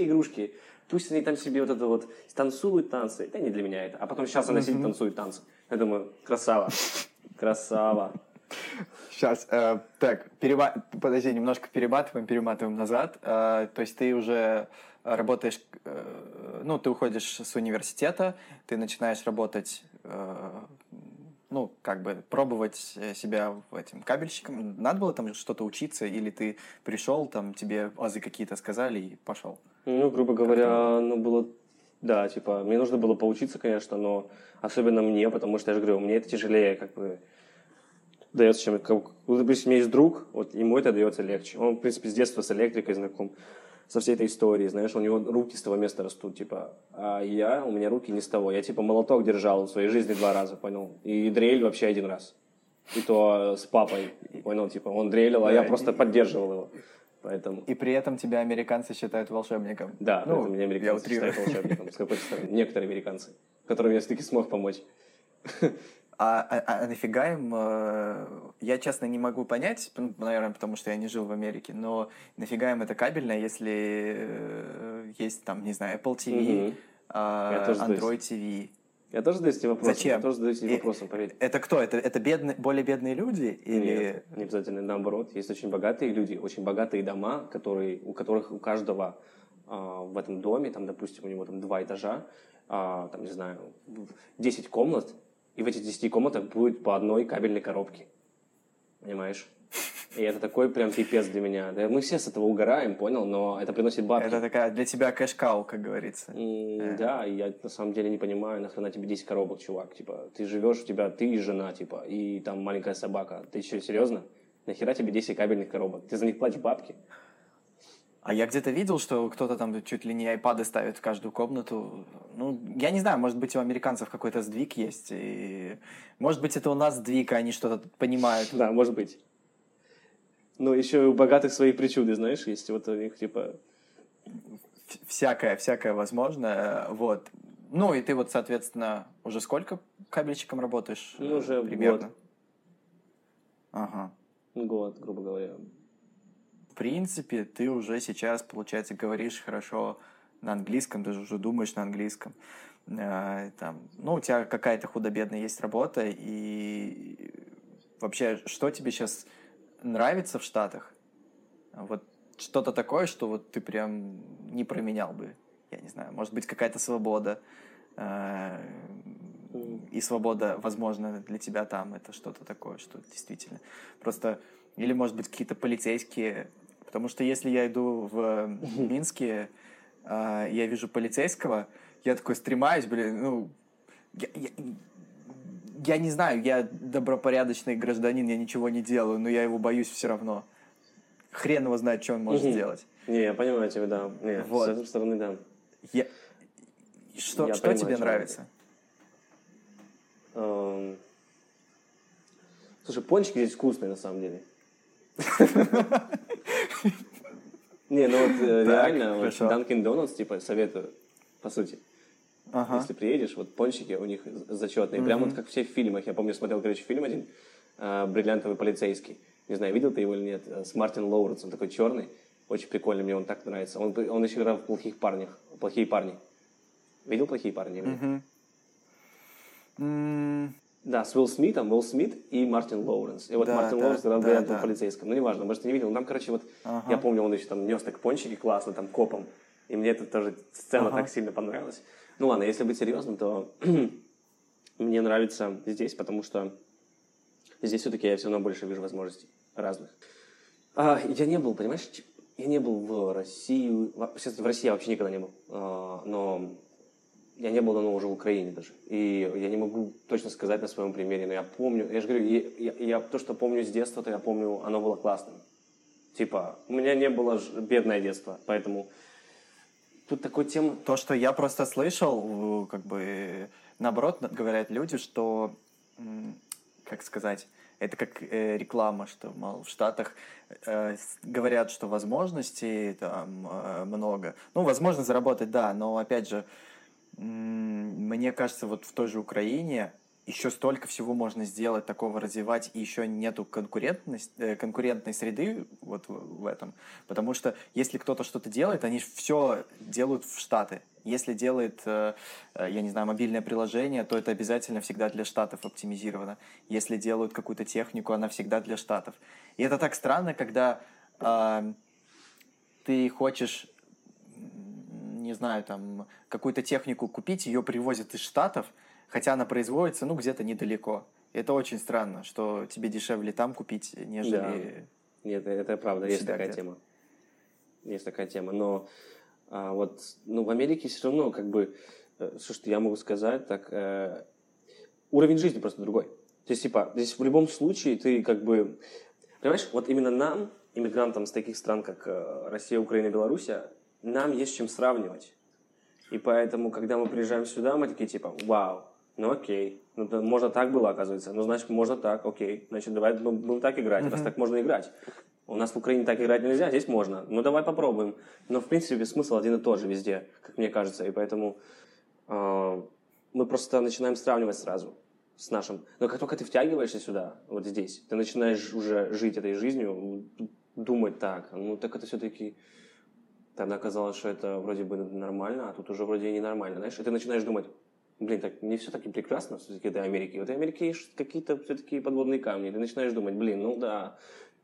игрушки, пусть они там себе вот это вот танцуют танцы, это не для меня это, а потом сейчас она сидит танцует танцы. Я думаю, красава. Сейчас, так, подожди, немножко перематываем назад, то есть ты уже работаешь, ну, ты уходишь с университета, ты начинаешь работать, ну, как бы пробовать себя этим кабельщиком, надо было там что-то учиться, или ты пришел, там тебе азы какие-то сказали и пошел? Ну, грубо говоря, ну, было... Да, типа, мне нужно было поучиться, конечно, но особенно мне, потому что, я же говорю, мне это тяжелее, как бы... дается, чем... Например, у меня есть друг, вот ему это дается легче. Он, в принципе, с детства с электрикой знаком, со всей этой историей, знаешь, у него руки с того места растут, типа, а у меня руки не с того. Я, типа, молоток держал в своей жизни 2 раза, понял, и дрель вообще 1 раз. И то с папой, понял, типа, он дрелил, а я просто поддерживал его. Поэтому... И при этом тебя американцы считают волшебником. Да, ну, меня американцы считают волшебником, с какой-то стороны. Некоторые американцы, которым я все-таки смог помочь. А нафига им, я, честно, не могу понять, наверное, потому что я не жил в Америке, но нафига им это кабельное, если есть там, не знаю, Apple TV, Android TV? Я тоже задаюсь этим вопросом. Зачем? Я тоже задаюсь этим вопросом, поверь. Это кто? Это более бедные люди? Или... Нет, не обязательно, наоборот. Есть очень богатые люди, очень богатые дома, у которых у каждого в этом доме, там, допустим, у него там 2 этажа, там, не знаю, 10 комнат, и в этих 10 комнатах будет по одной кабельной коробке. Понимаешь? И это такой прям пипец для меня. Да, мы все с этого угораем, понял, но это приносит бабки. Это такая для тебя кэш-кау, как говорится. Да, я на самом деле не понимаю, нахрена тебе 10 коробок, чувак. Типа, ты живешь, у тебя ты и жена, типа, и там маленькая собака. Ты еще серьезно? Нахера тебе 10 кабельных коробок? Ты за них платишь бабки? А я где-то видел, что кто-то там чуть ли не айпады ставит в каждую комнату. Ну, я не знаю, может быть, у американцев какой-то сдвиг есть. И... Может быть, это у нас сдвиг, а они что-то понимают. Да, может быть. Но еще и у богатых свои причуды, знаешь, есть. Вот у них, типа... Всякое возможно. Вот. Ну, и ты вот, соответственно, уже сколько кабельщиком работаешь? Ну, уже примерно год. Ага. Год, грубо говоря. В принципе, ты уже сейчас, получается, говоришь хорошо на английском, даже уже думаешь на английском. Там, ну, у тебя какая-то худо-бедная есть работа, и вообще, что тебе сейчас нравится в Штатах? Вот что-то такое, что вот ты прям не променял бы, я не знаю, может быть, какая-то свобода, и свобода, возможно, для тебя там, это что-то такое, что действительно просто... Или, может быть, какие-то полицейские... Потому что если я иду в Минске, я вижу полицейского, я такой стремаюсь, блин, ну... Я не знаю, я добропорядочный гражданин, я ничего не делаю, но я его боюсь все равно. Хрен его знает, что он может сделать. Не, я понимаю тебя, да. Не, вот. С этой стороны, да. Что понимаю, тебе нравится? Слушай, пончики здесь вкусные, на самом деле. Не, ну вот реально, Данкин Донатс, типа, советую, по сути. Если приедешь, вот пончики у них зачетные. Прямо вот как все в фильмах. Я помню, смотрел, короче, фильм один, «Бриллиантовый полицейский». Не знаю, видел ты его или нет, с Мартин Лоуренс. Он такой черный, очень прикольный, мне он так нравится. Он еще играл в «Плохих парнях». «Плохие парни». Видел «Плохие парни»? Да, с Уилл Смитом, Уилл Смит и Мартин Лоуренс. И вот да, Мартин Лоуренс играл в полицейском. Ну, неважно, может, ты не видел. Там, короче, вот, я помню, он еще там нес так пончики классно, там, копом. И мне эта тоже сцена так сильно понравилась. Ну, ладно, если быть серьезным, то мне нравится здесь, потому что здесь все-таки я все равно больше вижу возможностей разных. Я не был, понимаешь, я не был в России. Сейчас в России я вообще никогда не был. Но Я не был давно уже в Украине даже. И я не могу точно сказать на своем примере, но я помню, я же говорю, я то, что помню с детства, то я помню, оно было классным. Типа, у меня не было бедное детство, поэтому тут такой тема... То, что я просто слышал, как бы, наоборот, говорят люди, что, как сказать, это как реклама, что, мол, в Штатах говорят, что возможностей там много. Ну, возможно, заработать, да, но, опять же, мне кажется, вот в той же Украине еще столько всего можно сделать, такого развивать, и еще нету конкурентной среды вот в этом. Потому что если кто-то что-то делает, они все делают в Штаты. Если делает, я не знаю, мобильное приложение, то это обязательно всегда для Штатов оптимизировано. Если делают какую-то технику, она всегда для Штатов. И это так странно, когда ты хочешь... не знаю, там, какую-то технику купить, ее привозят из Штатов, хотя она производится, ну, где-то недалеко. Это очень странно, что тебе дешевле там купить, нежели... Да. Нет, это правда, есть такая тема. Есть такая тема, но вот, ну, в Америке все равно, как бы, все, что я могу сказать, так, уровень жизни просто другой. То есть, типа, здесь в любом случае ты, как бы, понимаешь, вот именно нам, иммигрантам с таких стран, как Россия, Украина, Белоруссия, нам есть чем сравнивать. И поэтому, когда мы приезжаем сюда, мы такие типа, вау, ну окей, ну, можно так было, оказывается, ну значит, можно так, окей, значит, давай будем так играть, раз так можно играть. У нас в Украине так играть нельзя, здесь можно, ну давай попробуем. Но, в принципе, смысл один и тот же везде, как мне кажется, и поэтому мы просто начинаем сравнивать сразу с нашим. Но как только ты втягиваешься сюда, вот здесь, ты начинаешь уже жить этой жизнью, думать так, ну так это все-таки... Тогда казалось, что это вроде бы нормально, а тут уже вроде и ненормально, знаешь? И ты начинаешь думать, блин, так не все таки прекрасно все-таки до Америки. Вот в Америке есть какие-то все-таки подводные камни. Ты начинаешь думать, блин, ну да.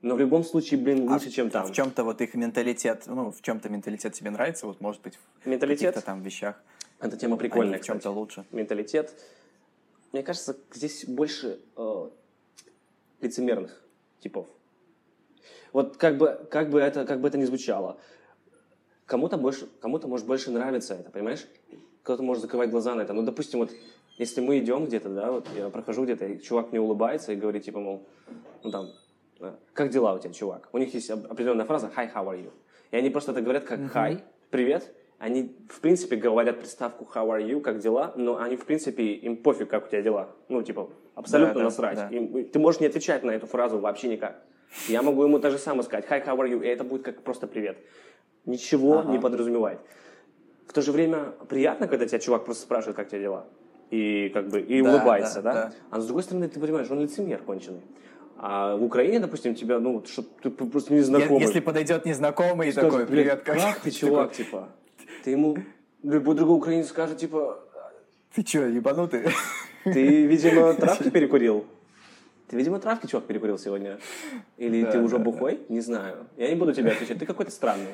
Но в любом случае, блин, лучше, чем там. А в чем-то вот их менталитет, ну, в чем-то менталитет тебе нравится, вот может быть в каких-то там вещах. Эта тема прикольная, в чем-то лучше. Менталитет. Мне кажется, здесь больше лицемерных типов. Вот как бы это ни звучало. Кому-то может больше нравиться это, понимаешь? Кто-то может закрывать глаза на это. Ну, допустим, вот если мы идем где-то, да, вот я прохожу где-то, и чувак мне улыбается и говорит, типа, мол, ну там, как дела у тебя, чувак? У них есть определенная фраза «Hi, how are you?» И они просто это говорят как «Hi», «Привет». Они, в принципе, говорят приставку «How are you?» «Как дела?», но они, в принципе, им пофиг, как у тебя дела. Ну, типа, абсолютно насрать. Да. Им, ты можешь не отвечать на эту фразу вообще никак. Я могу ему даже сам сказать «Hi, how are you?» И это будет как просто «Привет». Ничего не подразумевает. В то же время приятно, когда тебя чувак просто спрашивает, как тебе дела, и как бы и улыбается, да? А с другой стороны, ты понимаешь, он лицемер конченый. А в Украине, допустим, тебя, ну, что ты просто незнакомый. Если подойдет незнакомый и такой, привет, как ты, чувак, типа, ты ему любой другой украинец скажет, типа, ты че, ебанутый? Ты, видимо, травки перекурил. Ты, видимо, травки, чувак, перекурил сегодня. Или ты уже бухой? Не знаю. Я не буду тебе отвечать. Ты какой-то странный.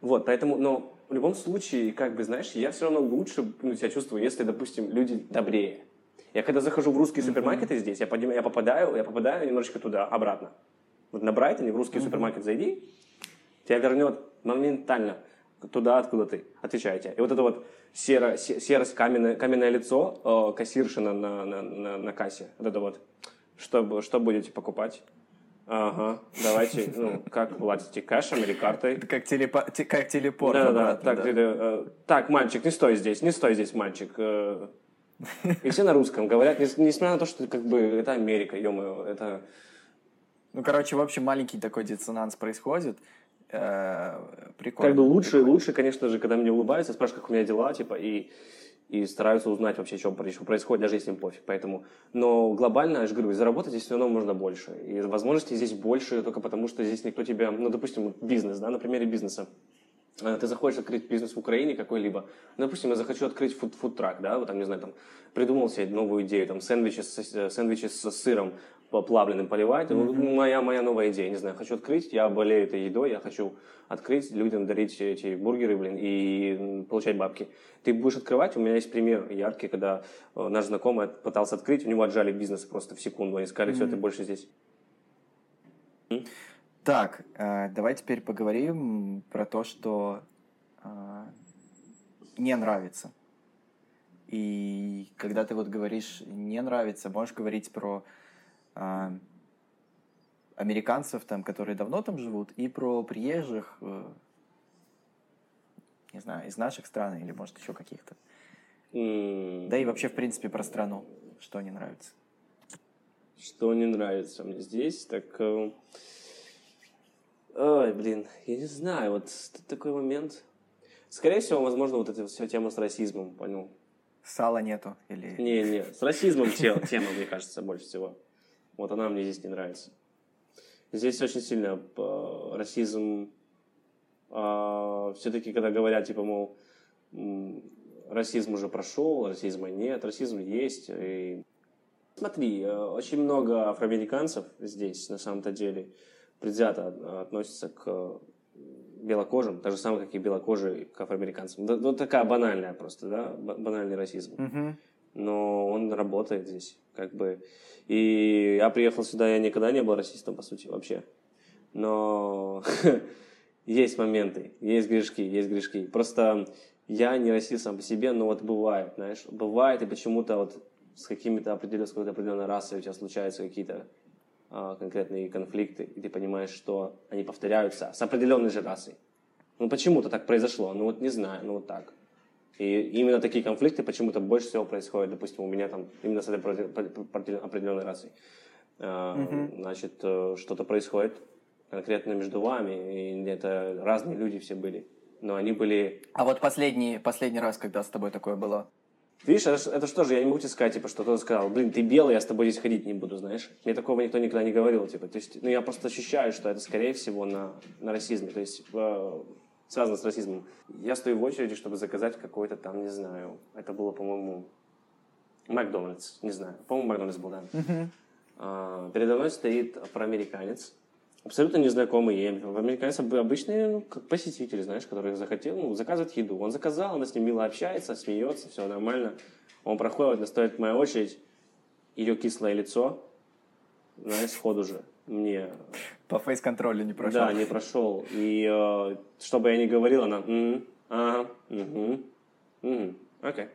Вот, поэтому, но в любом случае, как бы, знаешь, я все равно лучше себя чувствую, если, допустим, люди добрее. Я когда захожу в русские супермаркеты здесь, я попадаю немножечко туда, обратно. Вот на Брайтоне в русский супермаркет зайди, тебя вернет моментально туда, откуда ты. Отвечайте. И вот это вот серость, каменное лицо кассирши на кассе. Вот это вот. Что будете покупать? Ага, давайте, ну, как платите, кэшем или картой? Как телепорт. Да-да-да, так, мальчик, не стой здесь, мальчик. И все на русском говорят, несмотря на то, что как бы это Америка, ё-моё, это... Ну, короче, в общем, маленький такой диссонанс происходит. Прикольно. Как бы лучше, конечно же, когда мне улыбаются, спрашивают, как у меня дела, типа, и стараются узнать вообще, что происходит, даже если им пофиг. Поэтому, но глобально, я же говорю, заработать здесь все равно можно больше. И возможностей здесь больше только потому, что здесь никто тебя... Ну, допустим, бизнес, да, на примере бизнеса. Ты захочешь открыть бизнес в Украине какой-либо. Ну, допустим, я захочу открыть фудтрак, да, вот там, не знаю, там, придумал себе новую идею, там, сэндвичи с сыром плавленым поливать. Моя новая идея, не знаю, хочу открыть, я болею этой едой, я хочу открыть, людям дарить эти бургеры, блин, и получать бабки. Ты будешь открывать, у меня есть пример яркий, когда наш знакомый пытался открыть, у него отжали бизнес просто в секунду, они сказали, все, ты больше здесь. Так, давай теперь поговорим про то, что не нравится. И когда ты вот говоришь «не нравится», можешь говорить про американцев, там, которые давно там живут, и про приезжих, не знаю, из наших стран или, может, еще каких-то. Да и вообще, в принципе, про страну. Что не нравится? Что не нравится мне здесь? Так... Ой, блин, я не знаю, вот такой момент... Скорее всего, возможно, вот эта вся тема с расизмом, понял? Сала нету или... Не, с расизмом тема, мне кажется, больше всего. Вот она мне здесь не нравится. Здесь очень сильно расизм... Все-таки, когда говорят, типа, мол, расизм уже прошел, расизма нет, расизм есть. И... Смотри, очень много афроамериканцев здесь, на самом-то деле, предвзято относятся к... белокожим, так же самое, как и белокожие к афроамериканцам. Да, вот такая банальная просто, да, банальный расизм. Uh-huh. Но он работает здесь, как бы. И я приехал сюда, я никогда не был расистом, по сути, вообще. Но есть моменты, есть грешки, есть грешки. Просто я не расист сам по себе, но вот бывает, знаешь, бывает, и почему-то вот с какими-то определенной расой у тебя случаются какие-то конкретные конфликты, и ты понимаешь, что они повторяются с определенной же расой. Ну, почему-то так произошло, ну, вот не знаю, ну, вот так. И именно такие конфликты почему-то больше всего происходят, допустим, у меня там именно с этой определенной расой. Mm-hmm. Значит, что-то происходит конкретно между вами, и это разные люди все были, но они были... А вот последний раз, когда с тобой такое было? Видишь, это что же, я не могу тебе сказать, типа, что кто-то сказал, блин, ты белый, я с тобой здесь ходить не буду, знаешь. Мне такого никто никогда не говорил, типа. То есть, ну, я просто ощущаю, что это, скорее всего, на расизме, то есть, связано с расизмом. Я стою в очереди, чтобы заказать какой-то там, не знаю, это было, по-моему, Макдональдс, не знаю, по-моему, Макдональдс был, да. Uh-huh. Передо мной стоит проамериканец, абсолютно незнакомый ей. Американцы обычные, ну, как посетители, знаешь, которые захотели, ну, заказывают еду. Он заказал, она с ним мило общается, смеется, все нормально. Он проходит, настает моя очередь, ее кислое лицо, знаешь, сходу же мне... По фейс-контролю не прошел. Да, не прошел. И что бы я ни говорил, она... Ага, угу, угу, окей.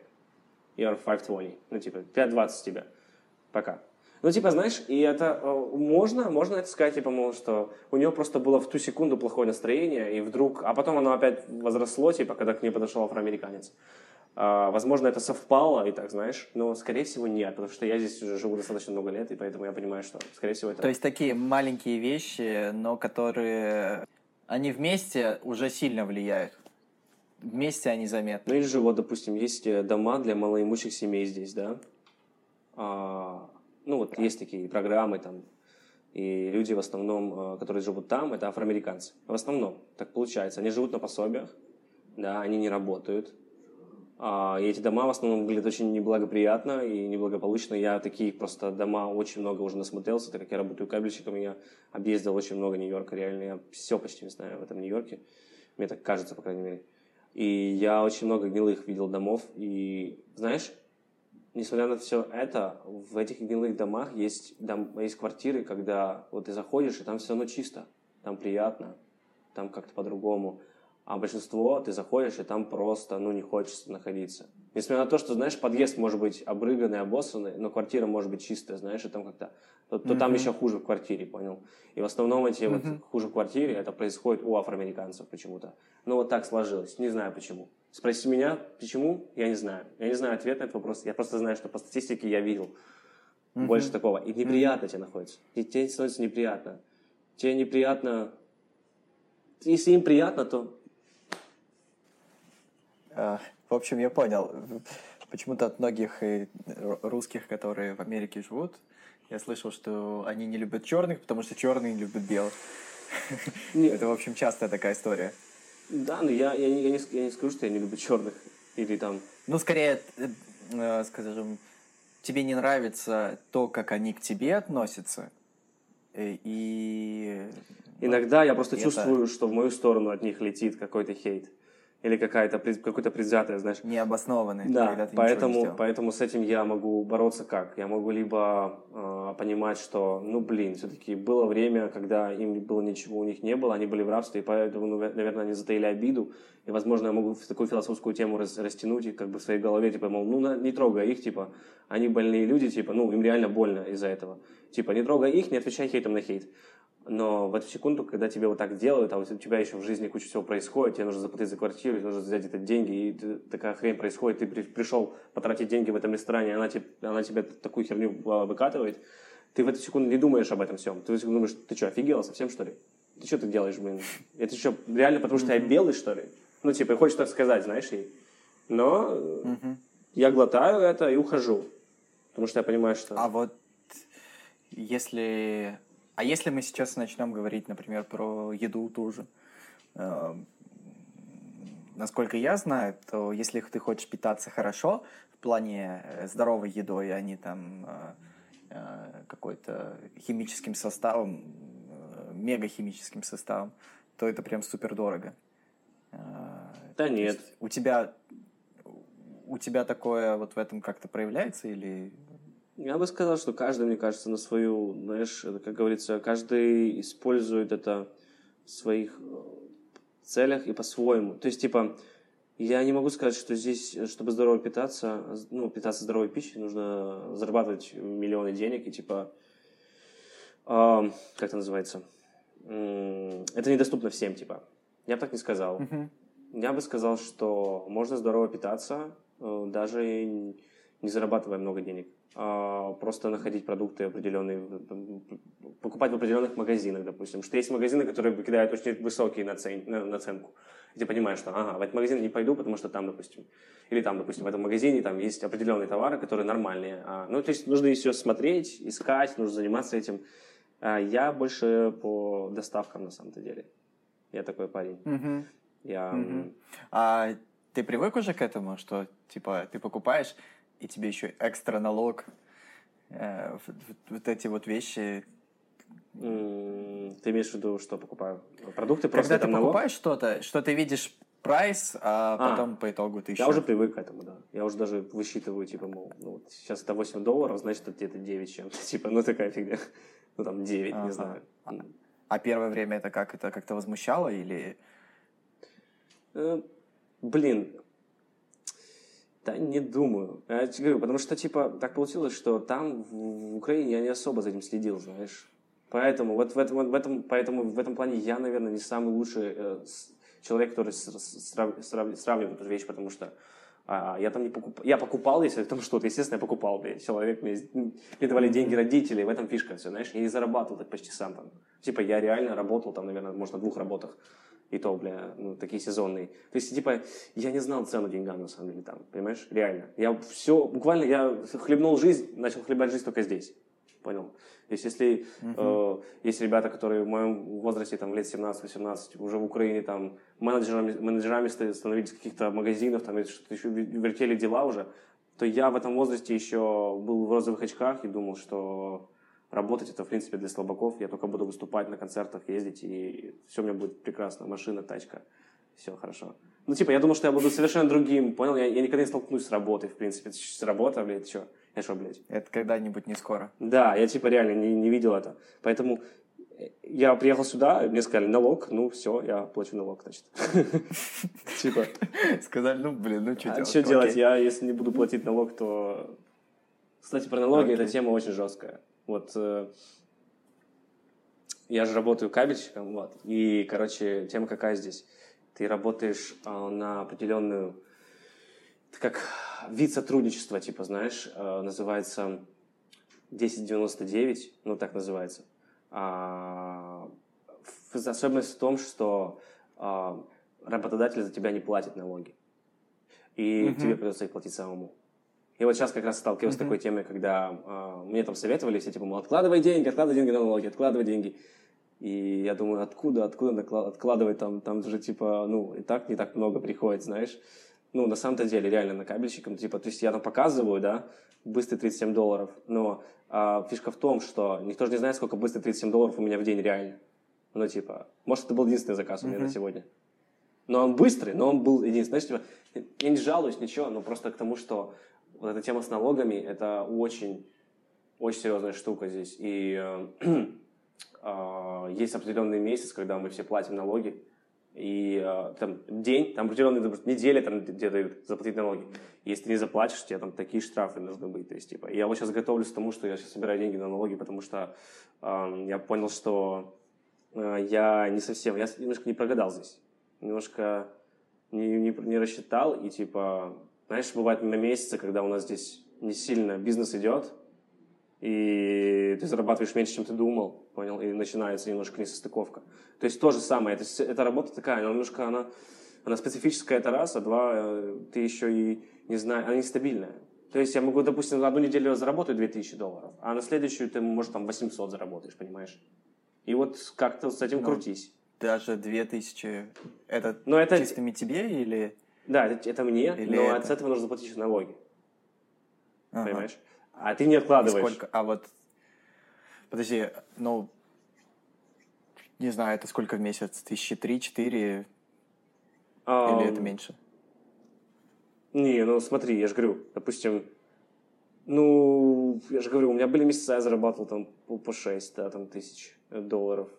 You're 520. Ну, типа, 520 тебя. Пока. Ну, типа, знаешь, и это можно это сказать, типа, мол, что у нее просто было в ту секунду плохое настроение, и вдруг, а потом оно опять возросло, типа, когда к ней подошел афроамериканец. Возможно, это совпало, и так, знаешь, но, скорее всего, нет, потому что я здесь уже живу достаточно много лет, и поэтому я понимаю, что, скорее всего, это... То есть такие маленькие вещи, но которые, они вместе уже сильно влияют. Вместе они заметны. Ну, или же, вот, допустим, есть дома для малоимущих семей здесь, да? Ну, вот есть такие программы там, и люди в основном, которые живут там, это афроамериканцы. В основном так получается. Они живут на пособиях, да, они не работают. И эти дома в основном выглядят очень неблагоприятно и неблагополучно. Я таких просто дома очень много уже насмотрелся, так как я работаю кабельщиком, я объездил очень много Нью-Йорка, реально я все почти не знаю в этом Нью-Йорке. Мне так кажется, по крайней мере. И я очень много гнилых видел домов, и, знаешь... Несмотря на все это, в этих гнилых домах есть квартиры, когда вот ты заходишь, и там все равно чисто, там приятно, там как-то по-другому. А большинство ты заходишь, и там просто, ну, не хочется находиться. Несмотря на то, что, знаешь, подъезд может быть обрыганный, обоссанный, но квартира может быть чистая, знаешь, и там как-то... То там еще хуже в квартире, понял? И в основном эти вот хуже в квартире, это происходит у афроамериканцев почему-то. Ну, вот так сложилось, не знаю почему. Спроси меня, почему, я не знаю. Я не знаю ответ на этот вопрос, я просто знаю, что по статистике я видел больше такого. И неприятно тебе находится, тебе становится неприятно. Тебе неприятно... Если им приятно, то... В общем, я понял. Почему-то от многих русских, которые в Америке живут, я слышал, что они не любят черных, потому что черные не любят белых. Это, в общем, частая такая история. Да, но я не скажу, что я не люблю черных. Или там... Ну, скорее, скажем, тебе не нравится то, как они к тебе относятся. И... Иногда я просто чувствую, что в мою сторону от них летит какой-то хейт. Или какой-то предвзятая, знаешь. Необоснованный. Да, поэтому с этим я могу бороться как? Я могу либо понимать, что, ну, блин, все-таки было время, когда им было ничего, у них не было, они были в рабстве, и поэтому, наверное, они затаили обиду, и, возможно, я могу такую философскую тему растянуть и как бы в своей голове, типа, мол, ну, не трогай их, типа, они больные люди, типа, ну, им реально больно из-за этого, типа, не трогай их, не отвечай хейтом на хейт. Но в эту секунду, когда тебе вот так делают, а у тебя еще в жизни куча всего происходит, тебе нужно заплатить за квартиру, тебе нужно взять эти деньги, и такая хрень происходит, ты пришел потратить деньги в этом ресторане, она тебе такую херню выкатывает, ты в эту секунду не думаешь об этом всем. Ты в эту секунду думаешь, ты что, офигела совсем, что ли? Ты что так делаешь, блин? Это что, реально потому что я белый, что ли? Ну, типа, хочешь так сказать, знаешь, ей. Но я глотаю это и ухожу, потому что я понимаю, что... А вот если... А если мы сейчас начнем говорить, например, про еду тоже, насколько я знаю, то если ты хочешь питаться хорошо в плане здоровой едой, а не там какой-то химическим составом, мегахимическим составом, то это прям супер дорого. Да нет. У тебя такое вот в этом как-то проявляется или... Я бы сказал, что каждый, мне кажется, на свою, знаешь, как говорится, каждый использует это в своих целях и по-своему. То есть, типа, я не могу сказать, что здесь, чтобы здорово питаться, ну, питаться здоровой пищей, нужно зарабатывать миллионы денег и, типа, как это называется, это недоступно всем, типа. Я бы так не сказал. Я бы сказал, что можно здорово питаться, даже не зарабатывая много денег. Просто находить продукты определенные, покупать в определенных магазинах, допустим. Что есть магазины, которые кидают очень высокие наценку. И ты понимаешь, что ага, в этот магазин не пойду, потому что там, допустим, или там, допустим, в этом магазине там есть определенные товары, которые нормальные. Ну, то есть нужно все смотреть, искать, нужно заниматься этим. Я больше по доставкам, на самом-то деле. Я такой парень. А ты привык уже к этому, что, типа, ты покупаешь... И тебе еще экстра налог. Вот эти вот вещи. Ты имеешь в виду, что покупаю? Продукты просто налог? Когда ты покупаешь что-то, что ты видишь прайс, а потом по итогу ты еще... Я уже привык к этому, да. Я уже даже высчитываю, типа, мол, ну, вот сейчас это $8, значит, это где-то 9 чем-то. Типа, ну такая фигня. Ну там 9, не знаю. А первое время это как? Это как-то возмущало или... Блин... Да не думаю. Я тебе говорю, потому что, типа, так получилось, что там, в Украине, я не особо за этим следил, знаешь. Поэтому в этом плане я, наверное, не самый лучший человек, который сравнивает эту вещь, потому что я там не покупал. Я покупал, если там что-то, естественно, я покупал. Блядь. Человек мне давали деньги родители, в этом фишка все, знаешь. Я и зарабатывал так почти сам там. Типа, я реально работал там, наверное, может, на 2 работах. И то, бля, ну, такие сезонные. То есть, типа, я не знал цену деньгам, на самом деле, там, понимаешь? Реально. Я все, буквально, я хлебнул жизнь, начал хлебать жизнь только здесь. Понял? То есть, если есть ребята, которые в моем возрасте, там, лет 17-18, уже в Украине, там, менеджерами становились каких-то магазинов, там, что-то еще вертели дела уже, то я в этом возрасте еще был в розовых очках и думал, что... Работать это, в принципе, для слабаков. Я только буду выступать на концертах, ездить, и все у меня будет прекрасно. Машина, тачка, все хорошо. Ну, типа, я думал, что я буду совершенно другим, понял? Я никогда не столкнусь с работой, в принципе. С работой, блядь, что? Я что, блядь? Это когда-нибудь не скоро. Да, я, типа, реально не видел это. Поэтому я приехал сюда, мне сказали, налог, ну, все, я плачу налог, значит. Типа. Сказали, ну, блин, ну, что делать? Что делать? Я, если не буду платить налог, то... Кстати, про налоги эта тема очень жесткая. Вот я же работаю кабельщиком, вот, и, короче, тема какая здесь. Ты работаешь на определенную, как вид сотрудничества, типа, знаешь, называется 1099, ну, так называется. Особенность в том, что работодатель за тебя не платит налоги, и тебе придется их платить самому. И вот сейчас как раз сталкиваюсь с такой темой, когда мне там советовали все, типа, мол, откладывай деньги на налоги, откладывай деньги. И я думаю, откуда откладывать, там же, типа, ну, и так не так много приходит, знаешь. Ну, на самом-то деле, реально, на кабельщиком, типа, то есть я там показываю, да, быстрые $37, но фишка в том, что никто же не знает, сколько быстрые $37 у меня в день реально. Ну, типа, может, это был единственный заказ у меня на сегодня. Но он быстрый, но он был единственный. Знаешь, типа, я не жалуюсь, ничего, но просто к тому, что вот эта тема с налогами, это очень очень серьезная штука здесь. И есть определенный месяц, когда мы все платим налоги. И там день, там определенные недели, там где дают заплатить налоги. Если ты не заплатишь, тебе там такие штрафы должны быть. То есть, типа, я вот сейчас готовлюсь к тому, что я сейчас собираю деньги на налоги, потому что я понял, что я не совсем, я немножко не прогадал здесь. Немножко не рассчитал. И типа, знаешь, бывают месяцы, когда у нас здесь не сильно бизнес идет, и ты зарабатываешь меньше, чем ты думал, понял, и начинается немножко несостыковка. То есть то же самое, эта работа такая, она немножко, она специфическая, это раз, а два, ты еще и не знаешь, она нестабильная. То есть я могу, допустим, на одну неделю заработаю $2000, а на следующую ты, может, там 800 заработаешь, понимаешь? И вот как-то с этим крутись. Даже 2000, это чистыми тебе или... Да, это мне, или но это... от этого нужно платить налоги, понимаешь? А ты не откладываешь. Сколько? А вот, подожди, ну, не знаю, это сколько в месяц? 3-4 или это меньше? Не, ну смотри, я же говорю, допустим, ну, я же говорю, у меня были месяца, я зарабатывал там по 6 да, там, тысяч долларов.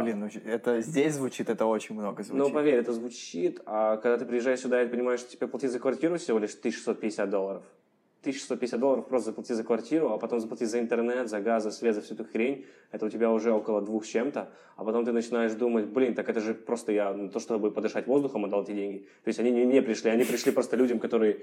Блин, ну, это здесь звучит, это очень много звучит. Ну, поверь, это звучит, а когда ты приезжаешь сюда и понимаешь, что тебе платить за квартиру всего лишь $1650. $1650 просто заплати за квартиру, а потом заплати за интернет, за газ, за свет, за всю эту хрень. Это у тебя уже около 2 с чем-то. А потом ты начинаешь думать, блин, так это же просто я на то, чтобы подышать воздухом, отдал эти деньги. То есть они не пришли, они пришли просто людям, которые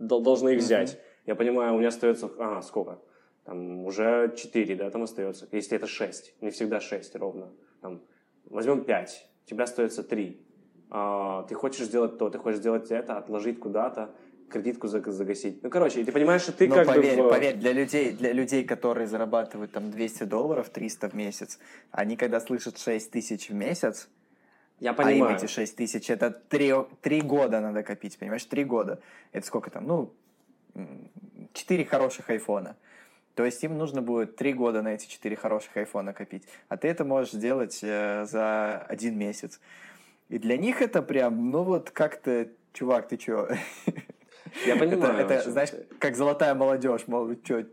должны их взять. Я понимаю, у меня остается, сколько? Там уже 4, да, там остается. Если это 6, не всегда 6 ровно. Там, возьмем 5, у тебя остается 3. Ты хочешь сделать то, ты хочешь сделать это, отложить куда-то, кредитку загасить. Ну, короче, и ты понимаешь, что ты поверь, для людей, которые зарабатывают там $200, 300 в месяц, они когда слышат 6 тысяч в месяц, я понимаю. А им эти 6 тысяч, это 3 года надо копить, понимаешь, 3 года. Это сколько там? Ну, 4 хороших айфона. То есть им нужно будет 3 года на эти 4 хороших айфона копить. А ты это можешь сделать за 1 месяц. И для них это прям, ну вот как-то, чувак, ты чё... Я понимаю. Это знаешь, как золотая молодежь, мол, чё,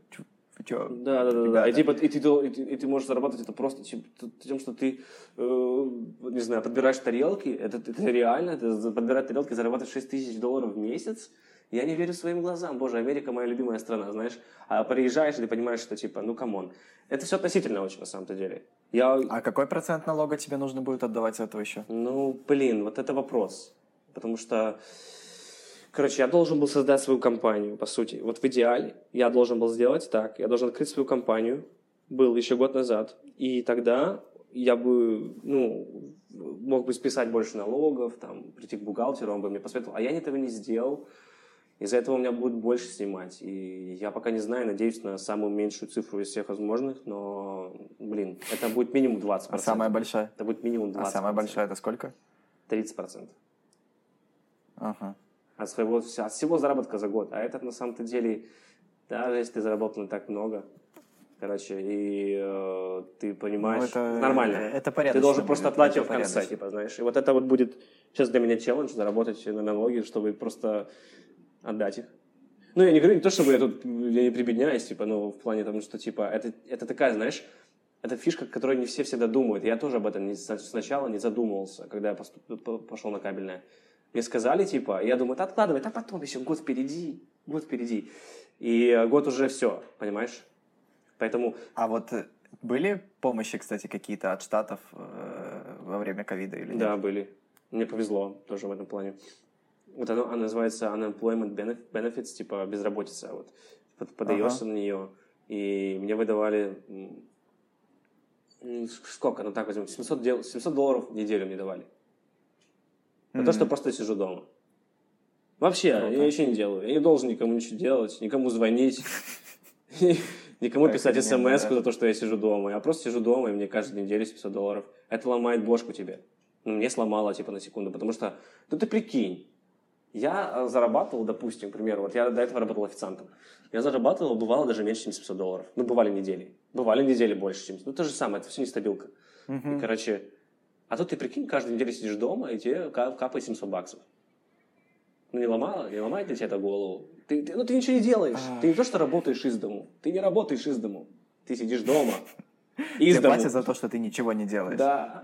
да. И ты можешь зарабатывать это просто тем, что ты, не знаю, подбираешь тарелки, это реально, ты подбираешь тарелки, зарабатываешь $6000 в месяц. Я не верю своим глазам. Боже, Америка моя любимая страна, знаешь. А приезжаешь, и ты понимаешь, что типа, ну, камон. Это все относительно очень, на самом-то деле. А какой процент налога тебе нужно будет отдавать за этого еще? Ну, блин, вот это вопрос. Потому что... Короче, я должен был создать свою компанию, по сути. Вот в идеале я должен был сделать так. Я должен открыть свою компанию. Был еще год назад. И тогда я бы, мог бы списать больше налогов, там, прийти к бухгалтеру, он бы мне посоветовал. А я этого не сделал. Из-за этого у меня будут больше снимать. И я пока не знаю, надеюсь на самую меньшую цифру из всех возможных. Но, блин, это будет минимум 20%. А самая большая? Это будет минимум 20%. А самая большая это сколько? 30%. Ага. От всего заработка за год. А это на самом-то деле, даже если ты заработал не так много, короче, и ты понимаешь, это нормально. Это порядочно. Ты должен просто оплатить в конце, типа, знаешь. И вот это вот будет сейчас для меня челлендж, заработать на налоги, чтобы просто отдать их. Ну, я не говорю не то, чтобы я не прибедняюсь, типа, в плане того, что, типа, это такая, знаешь, это фишка, о которой не все всегда думают. Я тоже об этом сначала не задумывался, когда я пошел на кабельное. Мне сказали, типа, я думаю, это откладывает, а потом еще год впереди. И год уже все, понимаешь? Поэтому... А вот были помощи, кстати, какие-то от штатов во время ковида или нет? Да, были. Мне повезло тоже в этом плане. Вот она называется Unemployment Benefits, типа безработица. Вот. Подаешься на нее. И мне выдавали... Сколько? Ну так возьмем. $700 в неделю мне давали. На то, что просто сижу дома. Вообще, я ничего не делаю. Я не должен никому ничего делать, никому звонить, никому писать смс-ку за то, что я сижу дома. Я просто сижу дома, и мне каждую неделю $700. Это ломает бошку тебе. Ну, мне сломало, типа, на секунду, потому что, ты прикинь, я зарабатывал, допустим, к примеру, вот я до этого работал официантом. Я зарабатывал, бывало, даже меньше, чем $700. Ну, бывали недели больше, чем... Ну, то же самое, это все нестабилка. И, короче... А тут ты, прикинь, каждую неделю сидишь дома, и тебе капает $700. Ну, не ломает ли тебе это голову? Ты ничего не делаешь. Ты не то, что работаешь из дому. Ты не работаешь из дому. Ты сидишь дома. Из дома. Тебе платят за то, что ты ничего не делаешь. Да.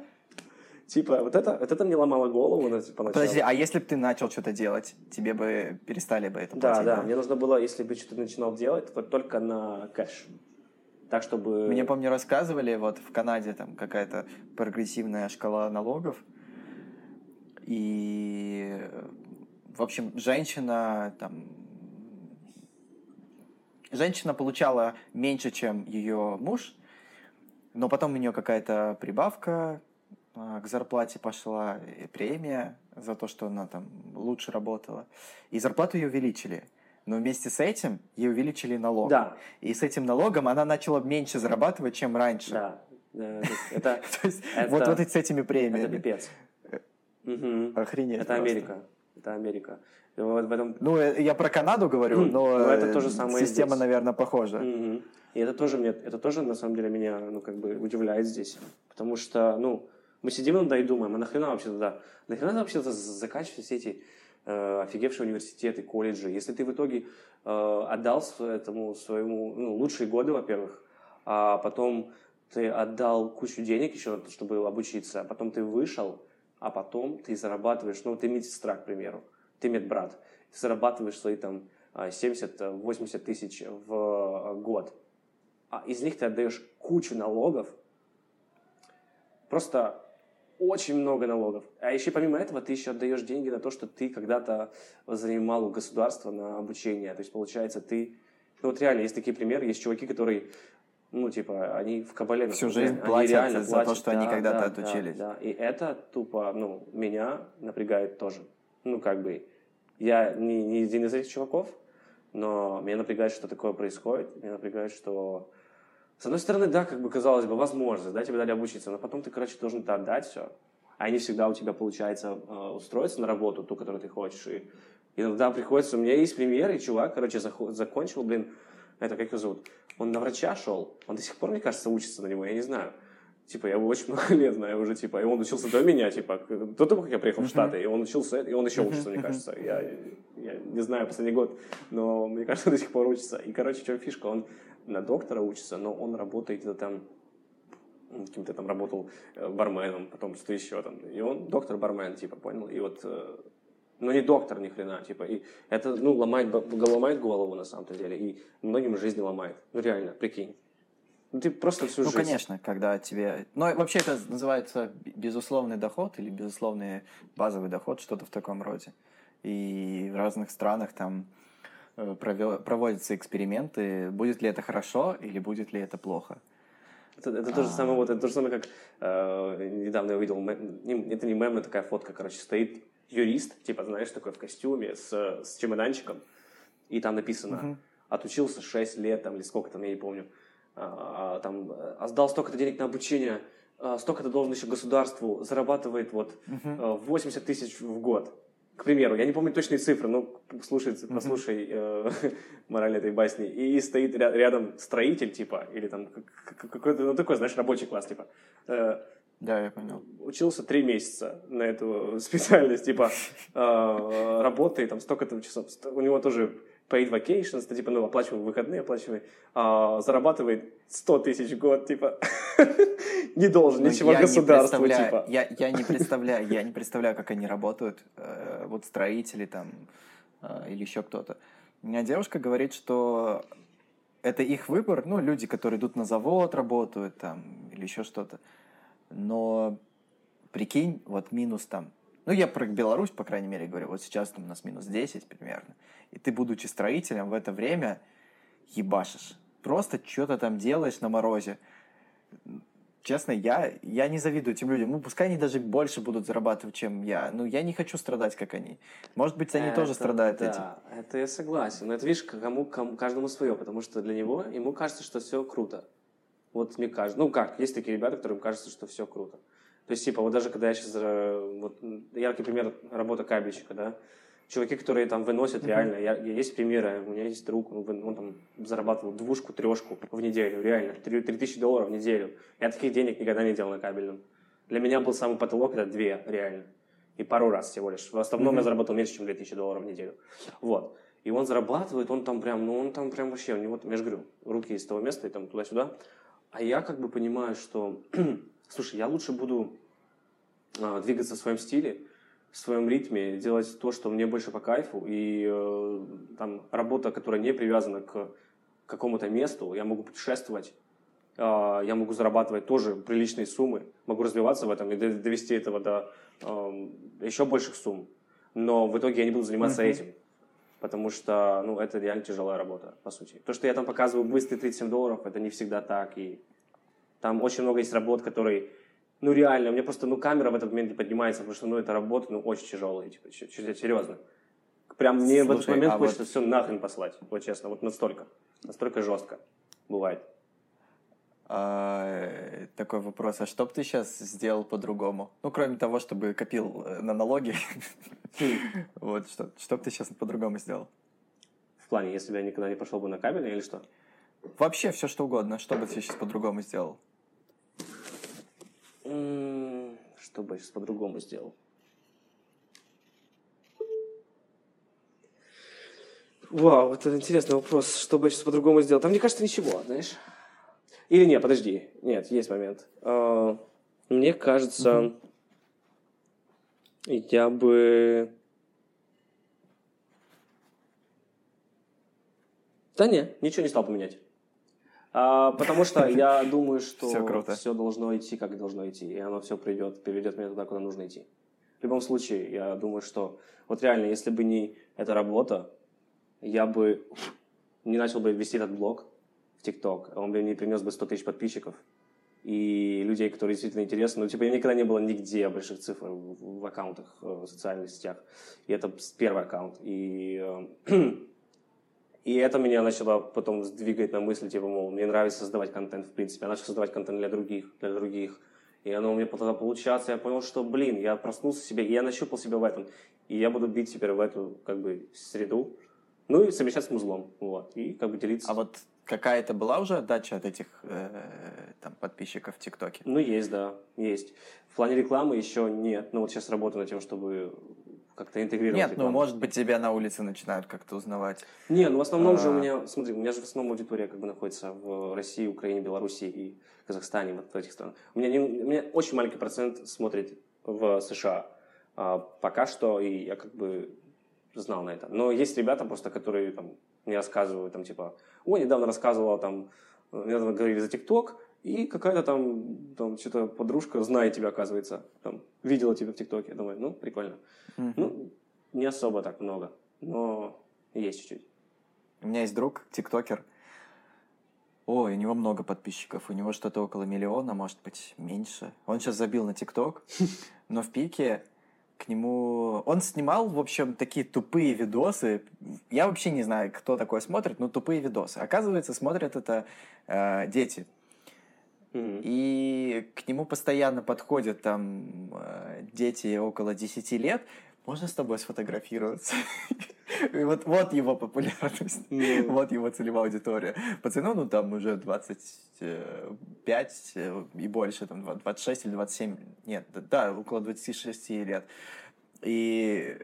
Типа, вот это мне ломало голову поначалу. Подожди, а если бы ты начал что-то делать, тебе бы перестали бы это платить? Да, да. Мне нужно было, если бы что-то начинал делать, то только на кэш. Так, чтобы... Мне, помню, рассказывали, вот в Канаде там какая-то прогрессивная шкала налогов. И, в общем, женщина получала меньше, чем ее муж, но потом у нее какая-то прибавка к зарплате пошла, премия за то, что она там лучше работала. И зарплату ее увеличили. Но вместе с этим ей увеличили налог. Да. И с этим налогом она начала меньше зарабатывать, чем раньше. Да. Это... Вот с этими премиями. Это пипец. Охренеть. Это Америка. Это Америка. Ну, я про Канаду говорю, но система, наверное, похожа. И это тоже, на самом деле, меня, удивляет здесь. Потому что, мы сидим иногда и думаем, а нахрена вообще-то закачивать все эти офигевшие университеты, колледжи, если ты в итоге отдал этому своему, лучшие годы, во-первых, а потом ты отдал кучу денег еще, чтобы обучиться, а потом ты вышел, а потом ты зарабатываешь, ты медсестра, к примеру, ты медбрат, ты зарабатываешь свои 70-80 тысяч в год, а из них ты отдаешь кучу налогов, просто очень много налогов. А еще помимо этого ты еще отдаешь деньги на то, что ты когда-то занимал у государства на обучение. То есть, получается, ты... реально есть такие примеры, есть чуваки, которые, они в кабале... Всю жизнь платят за то, что они когда-то отучились. Да. И это тупо, меня напрягает тоже. Я не один из этих чуваков, но меня напрягает, что такое происходит. Меня напрягает, что... С одной стороны, да, казалось бы, возможность, тебе дали обучиться, но потом ты, должен это отдать все. А не всегда у тебя получается устроиться на работу, ту, которую ты хочешь. И иногда приходится... У меня есть пример, и чувак, закончил, это как его зовут? Он на врача шел, он до сих пор, мне кажется, учится на него, я не знаю. Я его очень много лет знаю уже, и он учился до меня, до того, как я приехал в Штаты, и он учился, и он еще учится, мне кажется. Я не знаю, последний год, но, мне кажется, до сих пор учится. И, в чем фишка, он на доктора учится, но он работает каким-то работал барменом, потом что-то еще И он доктор-бармен, понял? И не доктор ни хрена, И это, ломает голову на самом-то деле, и многим жизнь ломает. Реально, прикинь. Ты просто всю жизнь. Конечно, когда тебе... вообще это называется безусловный доход или безусловный базовый доход, что-то в таком роде. И в разных странах проводятся эксперименты, будет ли это хорошо или будет ли это плохо. Это то же самое, как недавно я увидел, это не мем, но такая фотка, стоит юрист, такой в костюме с чемоданчиком, и там написано, отучился 6 лет, или сколько я не помню, сдал столько-то денег на обучение, столько-то должен еще государству, зарабатывает 80 тысяч в год. К примеру, я не помню точные цифры, но послушай мораль этой басни. И стоит рядом строитель, или какой-то, такой, знаешь, рабочий класс, Да, я понял. Учился 3 месяца на эту специальность, работает столько-то часов. У него тоже paid vacations, оплачиваем выходные, зарабатывает 100 тысяч в год, не должен ничего государству, Я не представляю, как они работают, строители или еще кто-то. У меня девушка говорит, что это их выбор, люди, которые идут на завод, работают или еще что-то, но прикинь, минус я про Беларусь, по крайней мере, говорю. Сейчас у нас минус 10 примерно. И ты, будучи строителем, в это время ебашишь. Просто что-то делаешь на морозе. Честно, я не завидую этим людям. Пускай они даже больше будут зарабатывать, чем я. Я не хочу страдать, как они. Может быть, они тоже страдают этим. Да, это я согласен. Но это, видишь, каждому свое. Потому что для него, ему кажется, что все круто. Мне кажется. Есть такие ребята, которым кажется, что все круто. То есть, даже когда я сейчас... яркий пример работа кабельщика, да? Чуваки, которые выносят реально. Есть примеры. У меня есть друг, он зарабатывал 2-3 в неделю. Реально. $3000 в неделю. Я таких денег никогда не делал на кабельном. Для меня был самый потолок, это 2, реально. И пару раз всего лишь. В основном я заработал меньше, чем $2000 в неделю. Вот. И он зарабатывает, он там прям вообще, у него, я же говорю, руки из того места и там туда-сюда. А я как бы понимаю, что, слушай, я лучше буду двигаться в своем стиле, в своем ритме, делать то, что мне больше по кайфу. И там работа, которая не привязана к какому-то месту, я могу путешествовать, я могу зарабатывать тоже приличные суммы, могу развиваться в этом и довести этого до еще больших сумм. Но в итоге я не буду заниматься этим, потому что ну, это реально тяжелая работа, по сути. То, что я там показываю быстрые $37, это не всегда так. И там очень много есть работ, которые... Ну, реально, у меня просто камера в этот момент не поднимается, потому что это работа очень тяжелая, типа, серьезно. Прям мне в этот момент хочется все нахрен послать, вот честно, вот настолько жестко бывает. Такой вопрос, а что бы ты сейчас сделал по-другому? Ну, кроме того, чтобы копил на налоги, вот, что бы ты сейчас по-другому сделал? В плане, если бы я никогда не пошел бы на кабельный или что? Вообще все что угодно, что бы ты сейчас по-другому сделал? Что бы я сейчас по-другому сделал? Вау, это интересный вопрос. Что бы я сейчас по-другому сделал? Там, мне кажется, ничего, знаешь. Или нет, подожди. Нет, есть момент. Мне кажется, я бы... Да нет, ничего не стал поменять. Потому что я думаю, что все должно идти, как должно идти. И оно все придет, приведет меня туда, куда нужно идти. В любом случае, я думаю, что... Вот реально, если бы не эта работа, я бы не начал бы вести этот блог в ТикТок, он бы мне принес бы 100 тысяч подписчиков и людей, которые действительно интересны. Ну, типа, никогда не было нигде больших цифр в аккаунтах, в социальных сетях. И это первый аккаунт. И это меня начало потом сдвигать на мысли, типа, мол, мне нравится создавать контент, в принципе. Я начал создавать контент для других. И оно у меня тогда получается. Я понял, что, блин, я проснулся в себе, и я нащупал себя в этом. И я буду бить теперь в эту, как бы, среду. Ну и совмещать с музлом, вот, и как бы делиться. А вот какая-то была уже отдача от этих там, подписчиков в ТикТоке? Ну есть, да, есть. В плане рекламы еще нет, но вот сейчас работаю над тем, чтобы как-то интегрировать рекламу. Нет, ну может быть тебя на улице начинают как-то узнавать. Не, ну в основном же у меня, смотри, у меня же в основном аудитория как бы находится в России, Украине, Беларуси и Казахстане, вот в этих странах. У меня очень маленький процент смотрит в США пока что, и я как бы... знал на это. Но есть ребята просто, которые там, мне рассказывают, там, типа, о, недавно рассказывала, там, недавно говорили за ТикТок, и какая-то там что-то подружка, знает тебя, оказывается, там, видела тебя в ТикТоке. Я думаю, ну, прикольно. Ну, не особо так много, но есть чуть-чуть. У меня есть друг, тиктокер. Ой, у него много подписчиков, у него что-то около миллиона, может быть, меньше. Он сейчас забил на ТикТок, но в пике... К нему... Он снимал, в общем, такие тупые видосы. Я вообще не знаю, кто такое смотрит, но тупые видосы. Оказывается, смотрят это дети. И к нему постоянно подходят там дети около 10 лет. Можно с тобой сфотографироваться? И вот его популярность. Вот его целевая аудитория. Пацану, ну там уже 25 и больше, там 26 или 27. Нет, да, около 26 лет. И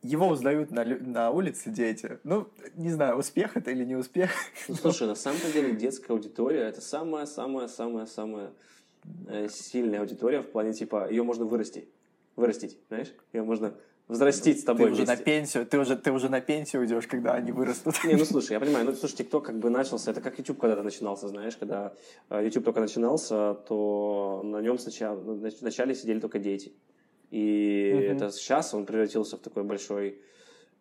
его узнают на улице дети. Ну, не знаю, успех это или не успех. Ну, слушай, на самом деле детская аудитория это самая-самая-самая-самая сильная аудитория в плане типа ее можно вырастить. Вырастить, знаешь? Ее можно взрастить с тобой вместе. Ты уже на пенсию уйдешь, когда они вырастут. Не, ну слушай, я понимаю. Ну, слушай, ТикТок как бы начался. Это как YouTube когда-то начинался, знаешь. Когда YouTube только начинался, то на нем вначале сидели только дети. И это сейчас он превратился в такой большой...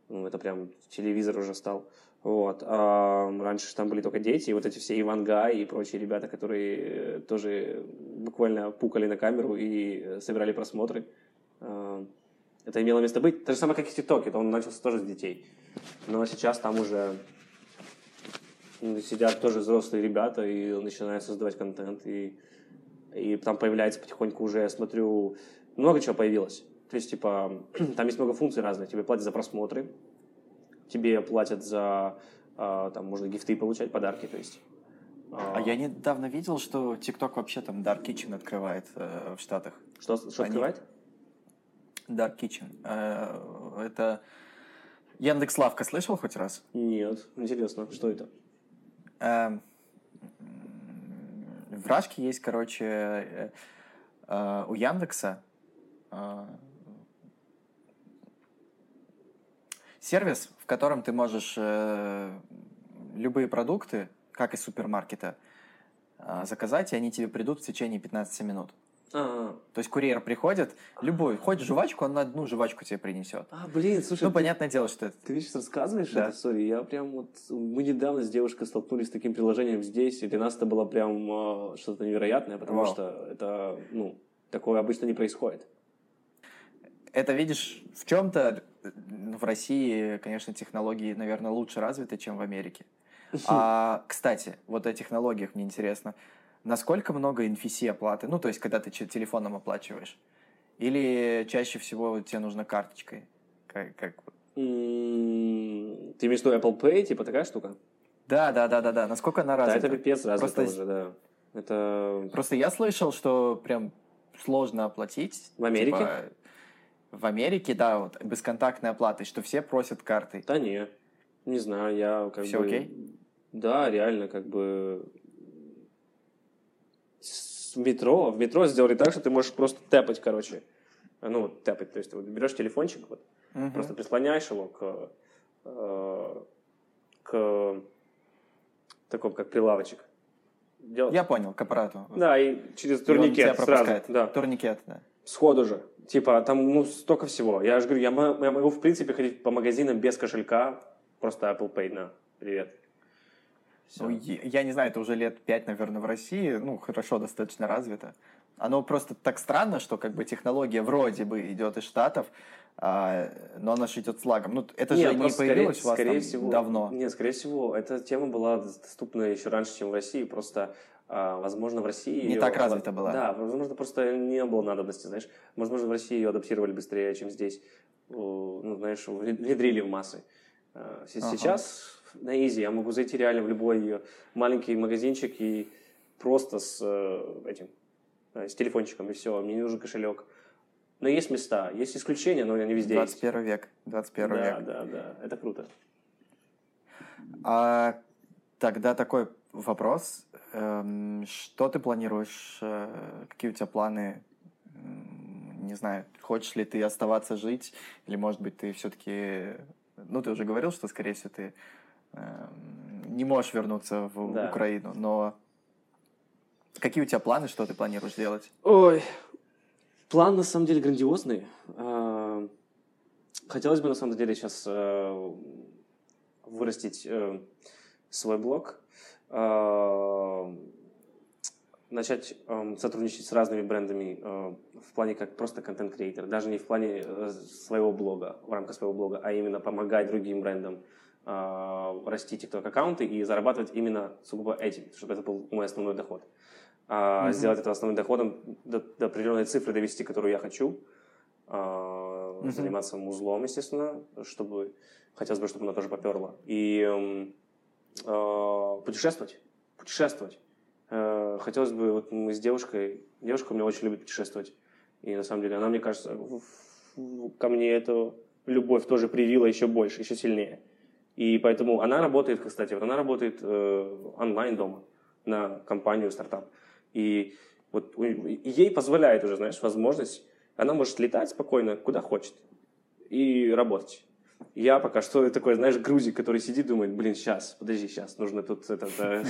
Ну, это прям телевизор уже стал. Вот. А раньше там были только дети. И вот эти все Ивангай и прочие ребята, которые тоже буквально пукали на камеру и собирали просмотры. Это имело место быть. То же самое, как и ТикТок. Это он начался тоже с детей. Но сейчас там уже сидят тоже взрослые ребята и начинают создавать контент. И там появляется потихоньку уже, я смотрю, много чего появилось. То есть, типа, там есть много функций разных. Тебе платят за просмотры, тебе платят за, там, можно гифты получать, подарки, то есть. А я недавно видел, что ТикТок вообще там Dark Kitchen открывает в Штатах. Что открывает? Dark Kitchen. Это Яндекс.Лавка, слышал хоть раз? Нет. Интересно, что это? В Рашке есть, короче, у Яндекса сервис, в котором ты можешь любые продукты, как из супермаркета, заказать, и они тебе придут в течение 15 минут. А-а-а. То есть курьер приходит, любой, хочешь жвачку, он одну жвачку тебе принесет. А, блин, слушай. Ну, понятное дело, что это... Ты сейчас рассказываешь да. это, сори, я прям вот... Мы недавно с девушкой столкнулись с таким приложением здесь, и для нас это было прям что-то невероятное, потому что это, ну, такое обычно не происходит. Это, видишь, в чем-то в России, конечно, технологии, наверное, лучше развиты, чем в Америке. А, кстати, вот о технологиях мне интересно. Насколько много NFC оплаты? Ну, то есть, когда ты телефоном оплачиваешь? Или чаще всего тебе нужна карточкой? Как... Ты имеешь в виду Apple Pay, типа такая штука? Да. Насколько она развита? Да, это пипец развита просто... уже, да. Это... Просто я слышал, что прям сложно оплатить. В Америке? Типа... В Америке, да, вот, бесконтактной оплаты, что все просят картой. Да не, не знаю, я как все бы... Все окей? Да, реально, как бы... В метро сделали так, что ты можешь просто тэпать, короче. Ну, тэпать, то есть ты вот берешь телефончик, вот, просто прислоняешь его к такому, как прилавочек. Я понял, к аппарату. Да, и через турникет и сразу. Да. Турникет, да. Сходу же. Типа, там, ну, столько всего. Я же говорю, я могу, в принципе, ходить по магазинам без кошелька, просто Apple Pay, на, привет. Все. Ну, я не знаю, это уже лет 5, наверное, в России, ну, хорошо, достаточно развито. Оно просто так странно, что как бы технология вроде бы идет из Штатов, но она же идет с лагом. Ну, это же не появилось у вас там давно. Нет, скорее всего, эта тема была доступна еще раньше, чем в России, просто... Возможно, в России... Не ее... так развита была. Да, возможно, просто не было надобности, знаешь. Возможно, в России ее адаптировали быстрее, чем здесь. Ну, знаешь, внедрили в массы. Сейчас на изи я могу зайти реально в любой маленький магазинчик и просто с этим, с телефончиком, и все, мне не нужен кошелек. Но есть места, есть исключения, но они везде 21 есть. Век, 21 да, век. Да, это круто. А тогда такой вопрос... Что ты планируешь? Какие у тебя планы? Не знаю, хочешь ли ты оставаться жить? Или, может быть, ты все-таки... Ну, ты уже говорил, что, скорее всего, ты не можешь вернуться в да. Украину, но какие у тебя планы? Что ты планируешь делать? Ой, план, на самом деле, грандиозный. Хотелось бы, на самом деле, сейчас вырастить свой блог, начать сотрудничать с разными брендами в плане как просто контент-креатор, даже не в плане своего блога, в рамках своего блога, а именно помогать другим брендам расти TikTok-аккаунты и зарабатывать именно сугубо этим, чтобы это был мой основной доход. Сделать это основным доходом, до определенной цифры довести, которую я хочу, заниматься музлом, естественно, чтобы хотелось бы, чтобы она тоже поперла. И... Путешествовать. Хотелось бы, вот мы с девушкой, девушка у меня очень любит путешествовать, и на самом деле она, мне кажется, ко мне эту любовь тоже привила еще больше, еще сильнее. И поэтому она работает, кстати, вот она работает онлайн дома на компанию, стартап, и вот ей позволяет уже, знаешь, возможность, она может летать спокойно, куда хочет, и работать. Я пока что такой, знаешь, грузик, который сидит, думает, блин, подожди, нужно тут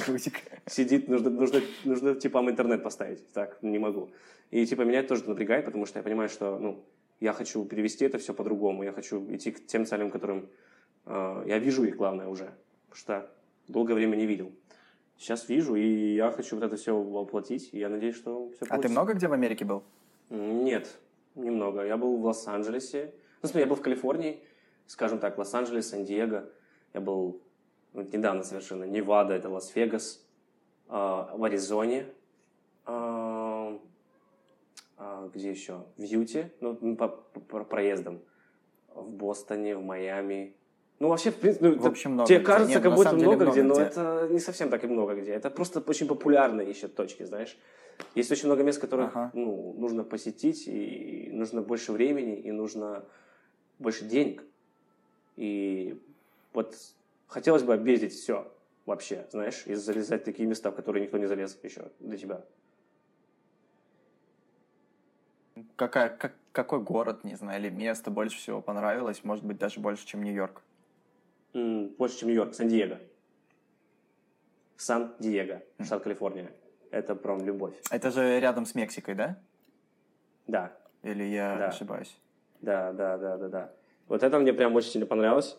грузик. Сидит, нужно типам интернет поставить. Так, не могу. И типа меня это тоже напрягает, потому что я понимаю, что, ну, я хочу перевести это все по-другому, я хочу идти к тем целям, которым я вижу их, главное, уже, потому что долгое время не видел. Сейчас вижу, и я хочу вот это все воплотить, и я надеюсь, что все получится. А ты много где в Америке был? Нет, немного. Я был в Лос-Анджелесе, ну, смотри, я был в Калифорнии, скажем так, Лос-Анджелес, Сан-Диего. Я был вот недавно совершенно. Невада, это Лас-Вегас. В Аризоне. Где еще? В Юте. Ну, по проездам. В Бостоне, в Майами. Ну, вообще, в принципе, ну, в общем, много тебе где. Кажется, нет, как будто много где, но это не совсем так и много где. Это просто очень популярные еще точки, знаешь. Есть очень много мест, которых ну, нужно посетить, и нужно больше времени, и нужно больше денег. И вот хотелось бы объездить все вообще, знаешь, и залезать в такие места, в которые никто не залез еще до тебя. Какой город, не знаю, или место больше всего понравилось? Может быть, даже больше, чем Нью-Йорк? Больше, чем Нью-Йорк. Сан-Диего. Сан-Диего, штат Калифорния. Это прям любовь. Это же рядом с Мексикой, да? Да. Или я ошибаюсь? Да. Вот это мне прям очень сильно понравилось.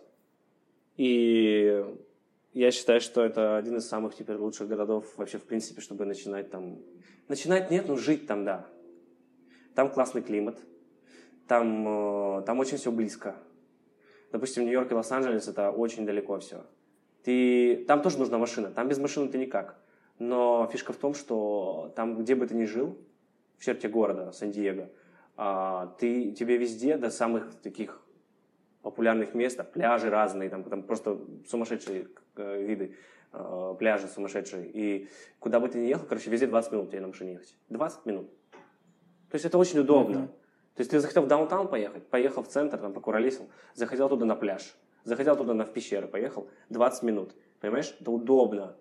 И я считаю, что это один из самых теперь лучших городов вообще, в принципе, чтобы начинать там... Начинать нет, но жить там, да. Там классный климат, там очень все близко. Допустим, Нью-Йорк и Лос-Анджелес – это очень далеко все. Там тоже нужна машина, там без машины ты никак. Но фишка в том, что там, где бы ты ни жил, в черте города, Сан-Диего, тебе везде до самых таких популярных мест, пляжи разные, там просто сумасшедшие виды, пляжи сумасшедшие. И куда бы ты ни ехал, короче, везде 20 минут тебе на машине ехать. 20 минут. То есть это очень удобно. То есть ты захотел в даунтаун поехать, поехал в центр, там покуролесил, захотел туда на пляж, захотел туда в пещеры, поехал 20 минут. Понимаешь? Это удобно.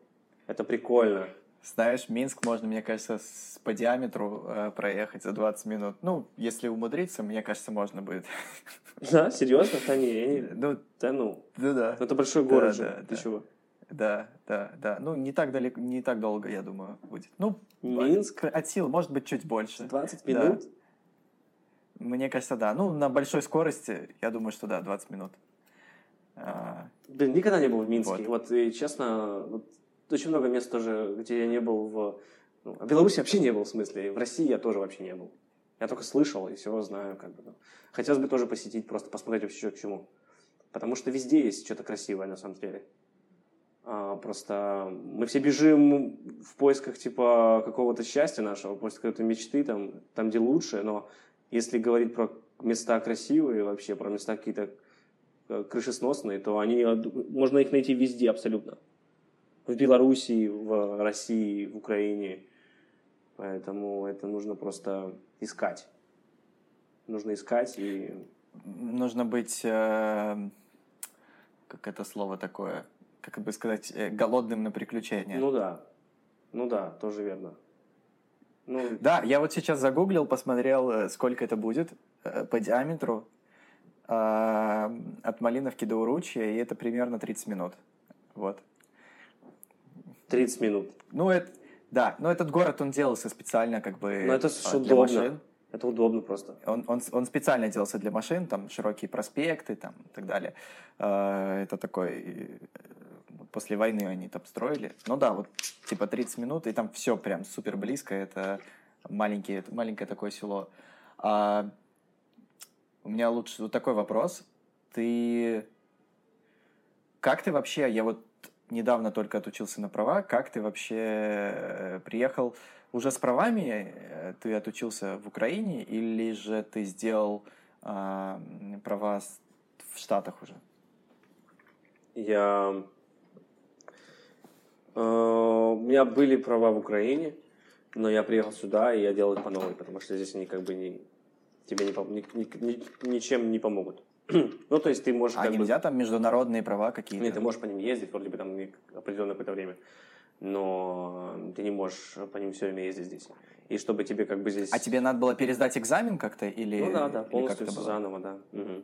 Это прикольно. Знаешь, Минск можно, мне кажется, по диаметру проехать за 20 минут. Ну, если умудриться, мне кажется, можно будет. Да? Серьезно? Да не. Да ну. Да. Это большой город же. Ты чего? Да. Ну, не так далеко, не так долго, я думаю, будет. Ну, Минск? От сил, может быть, чуть больше. 20 минут? Да. Мне кажется, да. Ну, на большой скорости, я думаю, что да, 20 минут. Блин, никогда не был в Минске. Вот, и, честно, очень много мест тоже, где я не был в Беларуси вообще не был, в смысле. В России я тоже вообще не был. Я только слышал и всего знаю, как бы. Хотелось бы тоже посетить, просто посмотреть вообще, что к чему. Потому что везде есть что-то красивое, на самом деле. Просто мы все бежим в поисках типа какого-то счастья нашего, в поисках какой-то мечты, там где лучше, но если говорить про места красивые вообще, про места какие-то крышесносные, то можно их найти везде абсолютно. В Белоруссии, в России, в Украине. Поэтому это нужно просто искать. Нужно искать и... Нужно быть... Как это слово такое... Как бы сказать, голодным на приключения. Ну да, тоже верно. Ну... Да, я вот сейчас загуглил, посмотрел, сколько это будет по диаметру от Малиновки до Уручья, и это примерно 30 минут. Вот. 30 минут. Ну, это, да, но этот город, он делался специально как бы это для машин. Это удобно просто. Он специально делался для машин, там широкие проспекты, там и так далее. Это такой... После войны они там строили. Ну да, вот типа 30 минут, и там все прям супер близко. Это маленькое такое село. У меня лучше вот такой вопрос. Как ты вообще... Я вот недавно только отучился на права. Как ты вообще приехал... Уже с правами ты отучился в Украине или же ты сделал права в Штатах уже? У меня были права в Украине, но я приехал сюда, и я делал их по новой, потому что здесь они как бы ничем не помогут. Ну, то есть ты можешь... А нельзя там международные права какие-то? Нет, ты можешь по ним ездить, вроде бы там определенное какое-то время. Но ты не можешь по ним все время ездить здесь. И чтобы тебе как бы здесь... А тебе надо было пересдать экзамен как-то? Или... Ну да, полностью все заново, да. Угу.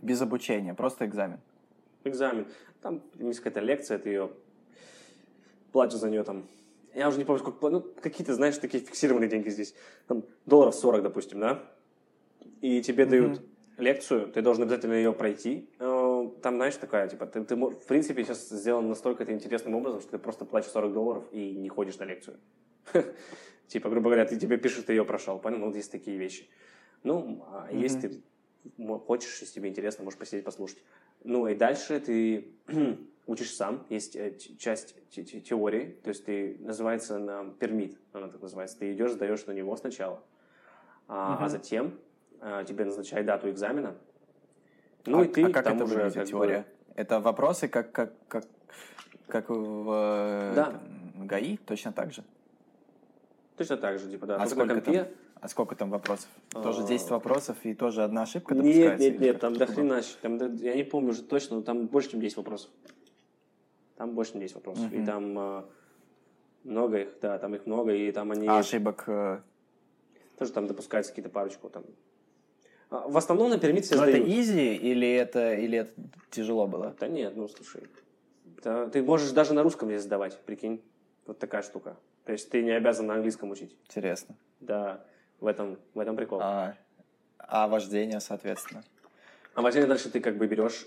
Без обучения, просто экзамен? Экзамен. Там есть какая-то лекция, ты ее платишь за нее там. Я уже не помню, сколько платят. Ну, какие-то, знаешь, такие фиксированные деньги здесь. Там $40, допустим, да? И тебе дают лекцию, ты должен обязательно ее пройти. Там, знаешь, такая, типа, ты в принципе, сейчас сделано настолько это интересным образом, что ты просто платишь $40 и не ходишь на лекцию. Типа, грубо говоря, тебе пишут, ты ее прошел, понял? Ну, вот есть такие вещи. Ну, а если ты хочешь, если тебе интересно, можешь посидеть, послушать. Ну, и дальше ты учишь сам. Есть часть теории, то есть ты, называется, пермит, она так называется. Ты идешь, сдаешь на него сначала, а затем тебе назначают дату экзамена. Ну и ты к тому же, как бы... Это вопросы, как в ГАИ, точно так же? Точно так же, типа, да. А сколько там вопросов? Тоже 10 вопросов и тоже одна ошибка допускается? Нет, там до хрена, я не помню уже точно, но там больше, чем 10 вопросов. Там больше, чем 10 вопросов. И там много их, да, там их много, и там они... А ошибок? Тоже там допускается какие-то парочку, там... В основном на пирамиде все сдают. Но это изи или это тяжело было? Да нет, ну слушай. Ты можешь даже на русском здесь сдавать, прикинь. Вот такая штука. То есть ты не обязан на английском учить. Интересно. Да, в этом прикол. А вождение, соответственно? А вождение дальше ты как бы берешь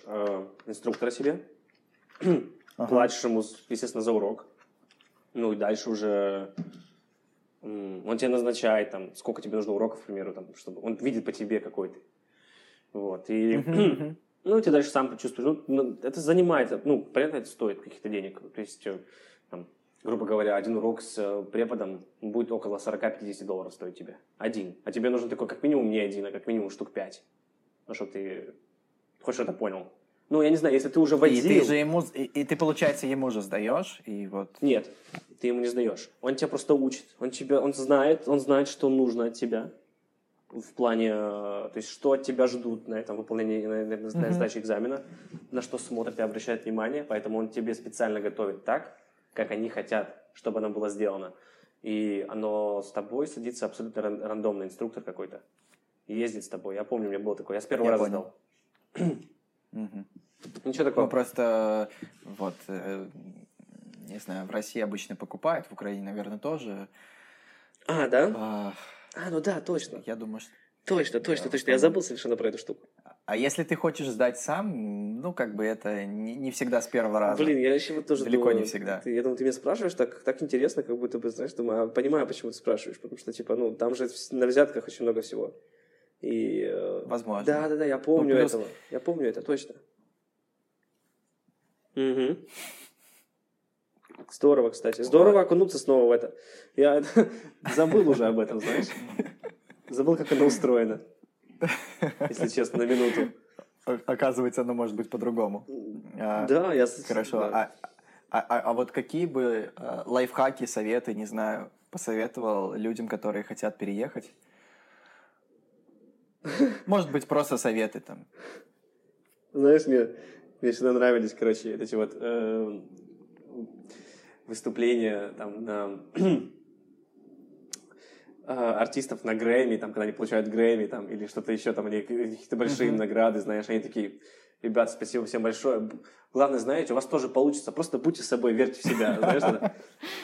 инструктора себе, платишь ему, естественно, за урок. Ну и дальше уже... Он тебе назначает, там, сколько тебе нужно уроков, к примеру, там, чтобы он видит по тебе какой ты. Вот. И ты дальше сам почувствуешь. Ну, это занимает, понятно, это стоит каких-то денег. То есть, там, грубо говоря, один урок с преподом будет около $40-50 стоить тебе. Один. А тебе нужен такой, как минимум, не один, а как минимум штук 5. Ну, чтобы ты хоть что-то понял. Ну, я не знаю, если ты уже водил... И ты же ему... И ты, получается, ему же сдаешь, и вот... Нет, ты ему не сдаешь. Он тебя просто учит. Он знает, что нужно от тебя. В плане... То есть, что от тебя ждут на этом выполнении, на сдаче экзамена. На что смотрят и обращают внимание. Поэтому он тебе специально готовит так, как они хотят, чтобы оно было сделано. И оно с тобой садится абсолютно рандомный инструктор какой-то. И ездит с тобой. Я помню, у меня было такое. Я с первого раза сдал. Ничего такого. Ну, просто, вот, не знаю, в России обычно покупают, в Украине, наверное, тоже. А, да? Ну да, точно. Я думаю, что... Точно. Я забыл совершенно про эту штуку. А если ты хочешь сдать сам, это не всегда с первого раза. Блин, я еще вот тоже далеко не всегда. Я думал, ты меня спрашиваешь, так интересно, как будто бы, знаешь, думаю, понимаю, почему ты спрашиваешь, потому что, там же на взятках очень много всего. И, возможно. Да, я помню этого. Я помню это, точно. Угу. Здорово, кстати. Здорово окунуться снова в это. Я забыл уже об этом, знаешь. Забыл, как оно устроено. Если честно, на минуту. Оказывается, оно может быть по-другому. Да, я... Хорошо. Да. А вот какие бы лайфхаки, советы, не знаю, посоветовал людям, которые хотят переехать? Может быть, просто советы там. Знаешь, мне всегда нравились, эти вот выступления там на артистов на Грэмми, там, когда они получают Грэмми, там, или что-то еще, там, они какие-то большие награды, знаешь, они такие: ребят, спасибо всем большое. Главное, знаете, у вас тоже получится. Просто будьте собой, верьте в себя.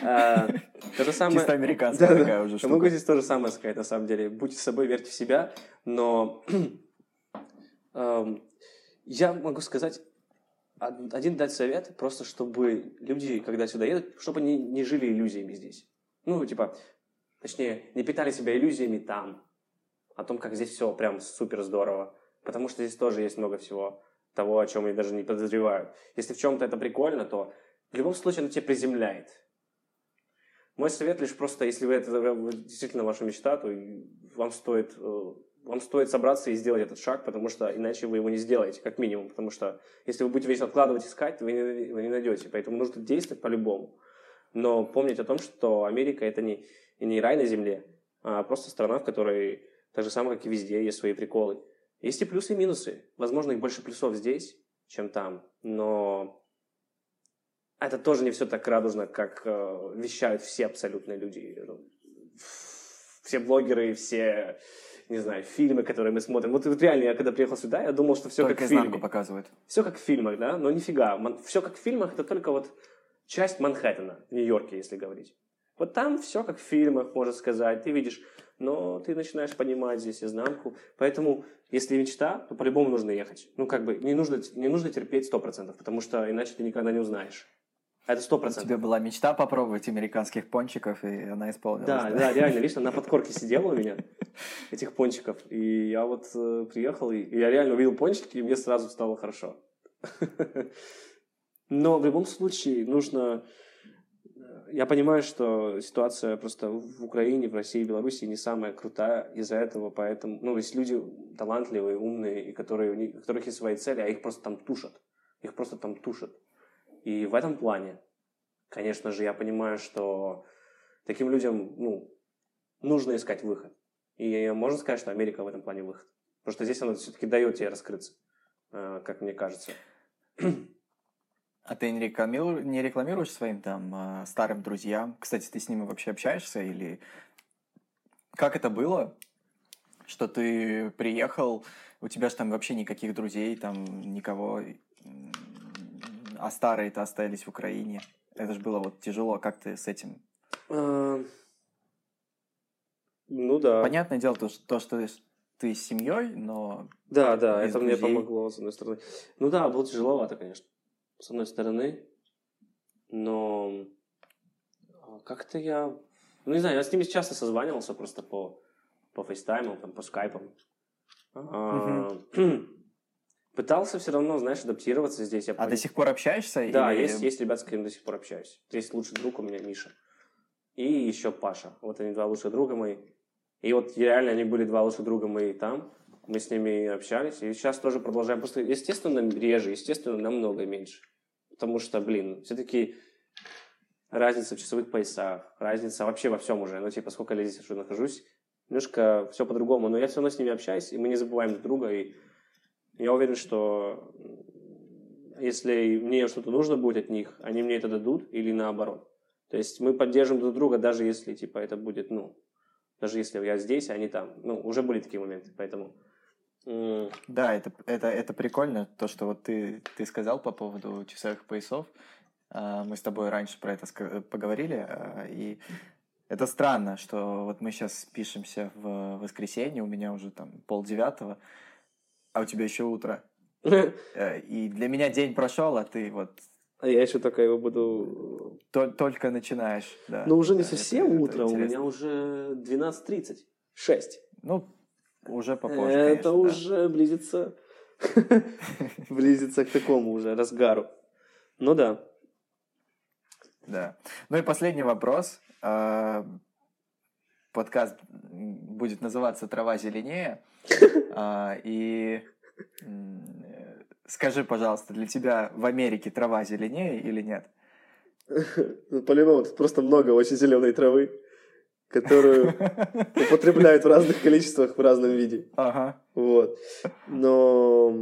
Знаешь, чисто американская такая уже штука. Могу здесь то же самое сказать, на самом деле. Будьте собой, верьте в себя. Но я могу сказать, один дать совет, просто чтобы люди, когда сюда едут, чтобы они не жили иллюзиями здесь. Точнее, не питали себя иллюзиями там. О том, как здесь все прям супер здорово. Потому что здесь тоже есть много всего того, о чем они даже не подозревают. Если в чем-то это прикольно, то в любом случае оно тебя приземляет. Мой совет лишь просто, если это действительно ваша мечта, то вам стоит собраться и сделать этот шаг, потому что иначе вы его не сделаете, как минимум. Потому что если вы будете вечно откладывать, искать, вы не найдете. Поэтому нужно действовать по-любому. Но помнить о том, что Америка – это не рай на земле, а просто страна, в которой так же самое, как и везде, есть свои приколы. Есть и плюсы, и минусы. Возможно, их больше плюсов здесь, чем там. Но это тоже не все так радужно, как вещают все абсолютно люди. Все блогеры, все, не знаю, фильмы, которые мы смотрим. Вот реально, я когда приехал сюда, я думал, что все только как в фильме. Только изнанку показывают. Все как в фильмах, да? Но нифига. Все как в фильмах, это только вот часть Манхэттена в Нью-Йорке, если говорить. Вот там все как в фильмах, можно сказать. Ты видишь... Но ты начинаешь понимать здесь изнанку. Поэтому, если мечта, то по-любому нужно ехать. Не нужно терпеть 100%, потому что иначе ты никогда не узнаешь. Это 100%. У тебя была мечта попробовать американских пончиков, и она исполнилась. Да, реально, видишь, она на подкорке сидела у меня, этих пончиков. И я вот приехал, и я реально увидел пончики, и мне сразу стало хорошо. Но в любом случае нужно... Я понимаю, что ситуация просто в Украине, в России, Беларуси не самая крутая из-за этого, поэтому... Ну, есть люди талантливые, умные, и которые, у которых есть свои цели, а их просто там тушат. Их просто там тушат. И в этом плане, конечно же, я понимаю, что таким людям, ну, нужно искать выход. И можно сказать, что Америка в этом плане выход. Потому что здесь она все-таки дает тебе раскрыться, как мне кажется. А ты не рекламируешь своим там старым друзьям? Кстати, ты с ними вообще общаешься? Или как это было, что ты приехал, у тебя же там вообще никаких друзей, там никого, а старые-то остались в Украине? Это же было вот тяжело. Как ты с этим? Ну да. Понятное дело, то, что ты с семьей, но... Да, да, это друзей... мне помогло, с одной стороны. Ну да, было тяжеловато, конечно. С одной стороны, но как-то я... Ну, не знаю, я с ними часто созванивался просто по фейстайму, там, по скайпам. Пытался все равно, знаешь, адаптироваться здесь. А до сих пор общаешься? Да, или... есть ребят, с кем до сих пор общаюсь. Есть лучший друг у меня, Миша. И еще Паша. Вот они два лучших друга мои. И вот реально они были два лучших друга мои там. Мы с ними общались, и сейчас тоже продолжаем. Просто, естественно, реже, естественно, намного меньше. Потому что, блин, все-таки разница в часовых поясах, разница вообще во всем уже. Ну, типа, сколько я здесь уже нахожусь, немножко все по-другому. Но я все равно с ними общаюсь, и мы не забываем друг друга. И я уверен, что если мне что-то нужно будет от них, они мне это дадут или наоборот. То есть мы поддержим друг друга, даже если, типа, это будет, ну, даже если я здесь, а они там. Ну, уже были такие моменты, поэтому... Да, это прикольно, то, что вот ты сказал по поводу часовых поясов. Мы с тобой раньше про это поговорили, и это странно, что вот мы сейчас пишемся в воскресенье, у меня уже там 8:30, а у тебя еще утро. И для меня день прошел, а ты вот... А я еще только его буду... Только начинаешь, да. Но уже не совсем утро, у меня уже 12:30, 6. Ну, уже попозже, это, конечно, уже да. близится к такому уже разгару. Ну да. Да. Ну и последний вопрос. Подкаст будет называться «Трава зеленее». И скажи, пожалуйста, для тебя в Америке трава зеленее или нет? По-любому, тут просто много очень зеленой травы, которую употребляют в разных количествах, в разном виде. Ага. Вот. Но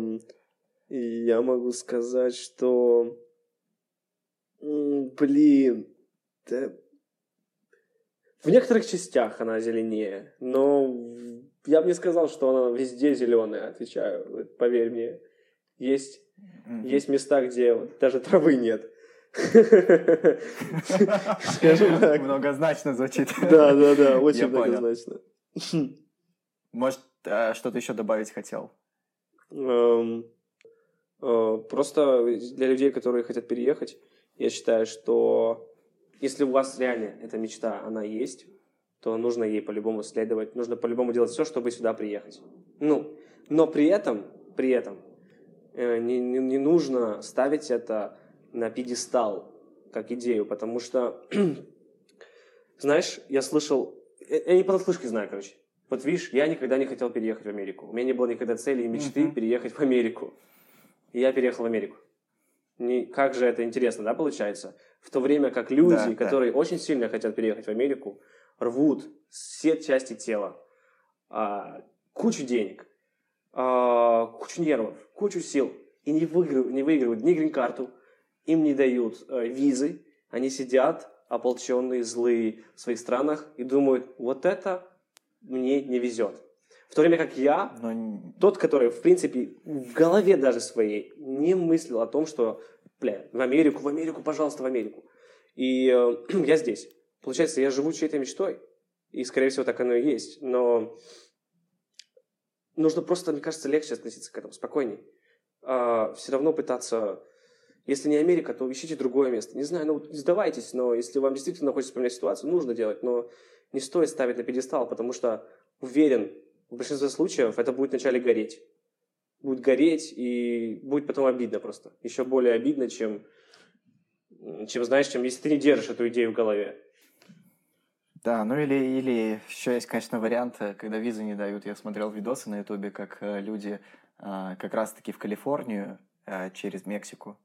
я могу сказать, что... Блин. Да... В некоторых частях она зеленее, но я бы не сказал, что она везде зеленая, отвечаю, поверь мне. Есть места, где вот даже травы нет. Скажем так. Многозначно звучит. Да, очень многозначно. Может, что-то еще добавить хотел? Просто для людей, которые хотят переехать, я считаю, что если у вас реально эта мечта, она есть, то нужно ей по-любому следовать, нужно по-любому делать все, чтобы сюда приехать. Ну, но при этом не нужно ставить это на пьедестал, как идею, потому что, знаешь, я слышал, я не подслышки знаю, короче. Вот видишь, я никогда не хотел переехать в Америку. У меня не было никогда цели и мечты переехать в Америку. И я переехал в Америку. Как же это интересно, да, получается? В то время как люди, которые очень сильно хотят переехать в Америку, рвут все части тела, кучу денег, кучу нервов, кучу сил, и не выигрывают ни грин-карту, им не дают визы, они сидят, ополченные, злые, в своих странах и думают, вот это мне не везет. В то время как я, тот, который, в принципе, в голове даже своей не мыслил о том, что, в Америку, пожалуйста, в Америку. И я здесь. Получается, я живу чьей-то мечтой, и, скорее всего, так оно и есть, но нужно просто, мне кажется, легче относиться к этому, спокойней. Все равно пытаться... Если не Америка, то ищите другое место. Не знаю, ну, сдавайтесь, но если вам действительно хочется поменять ситуацию, нужно делать, но не стоит ставить на пьедестал, потому что, уверен, в большинстве случаев это будет вначале гореть. Будет гореть, и будет потом обидно просто. Еще более обидно, чем чем, знаешь, чем если ты не держишь эту идею в голове. Да, ну или еще есть, конечно, вариант, когда визы не дают. Я смотрел видосы на Ютубе, как люди как раз-таки в Калифорнию через Мексику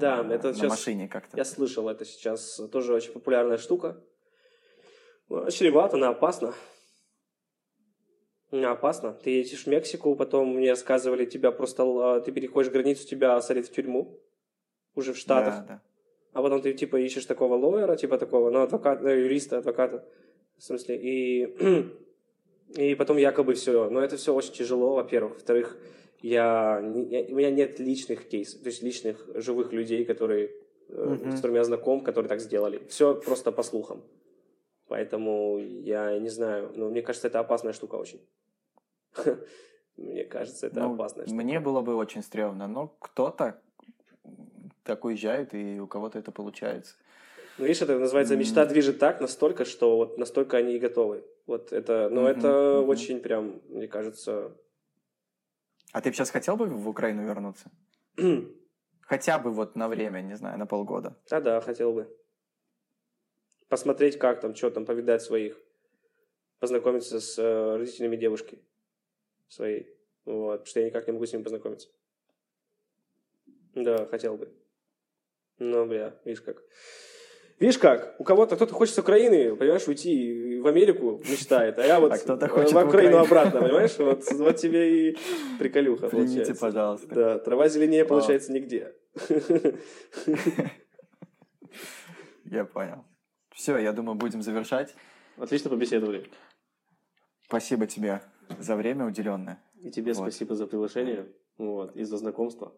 да, это на сейчас, машине как-то. Я слышал, это сейчас тоже очень популярная штука. Чревато, она опасна. Опасно. Ты едешь в Мексику, потом мне рассказывали, тебя просто ты переходишь границу, тебя садят в тюрьму. Уже в Штатах. Да, да. А потом ты типа ищешь такого лоуэра, типа такого, ну, адвоката, юриста, адвоката. В смысле, и потом якобы все. Но это все очень тяжело, во-первых. Во-вторых, у меня нет личных кейсов, то есть личных живых людей, с которыми я знаком, которые так сделали. Все просто по слухам. Поэтому я не знаю, но мне кажется, это опасная штука очень. Мне кажется, это опасная штука. Мне было бы очень стрёмно, но кто-то так уезжает, и у кого-то это получается. Ну, видишь, это называется мечта движет так настолько, что вот настолько они и готовы. Вот это, это очень прям, мне кажется... А ты сейчас хотел бы в Украину вернуться? Хотя бы вот на время, не знаю, на полгода. А да, хотел бы. Посмотреть, как там, что там, повидать своих. Познакомиться с родителями девушки своей. Вот. Потому что я никак не могу с ними познакомиться. Да, хотел бы. Но, бля, видишь как. Видишь как? У кого-то кто-то хочет с Украины, понимаешь, уйти в Америку, мечтает. А я вот в Украину обратно, понимаешь? Вот тебе и приколюха получается. Примите, пожалуйста. Да, трава зеленее получается нигде. Я понял. Все, я думаю, будем завершать. Отлично побеседовали. Спасибо тебе за время уделенное. И тебе спасибо за приглашение и за знакомство.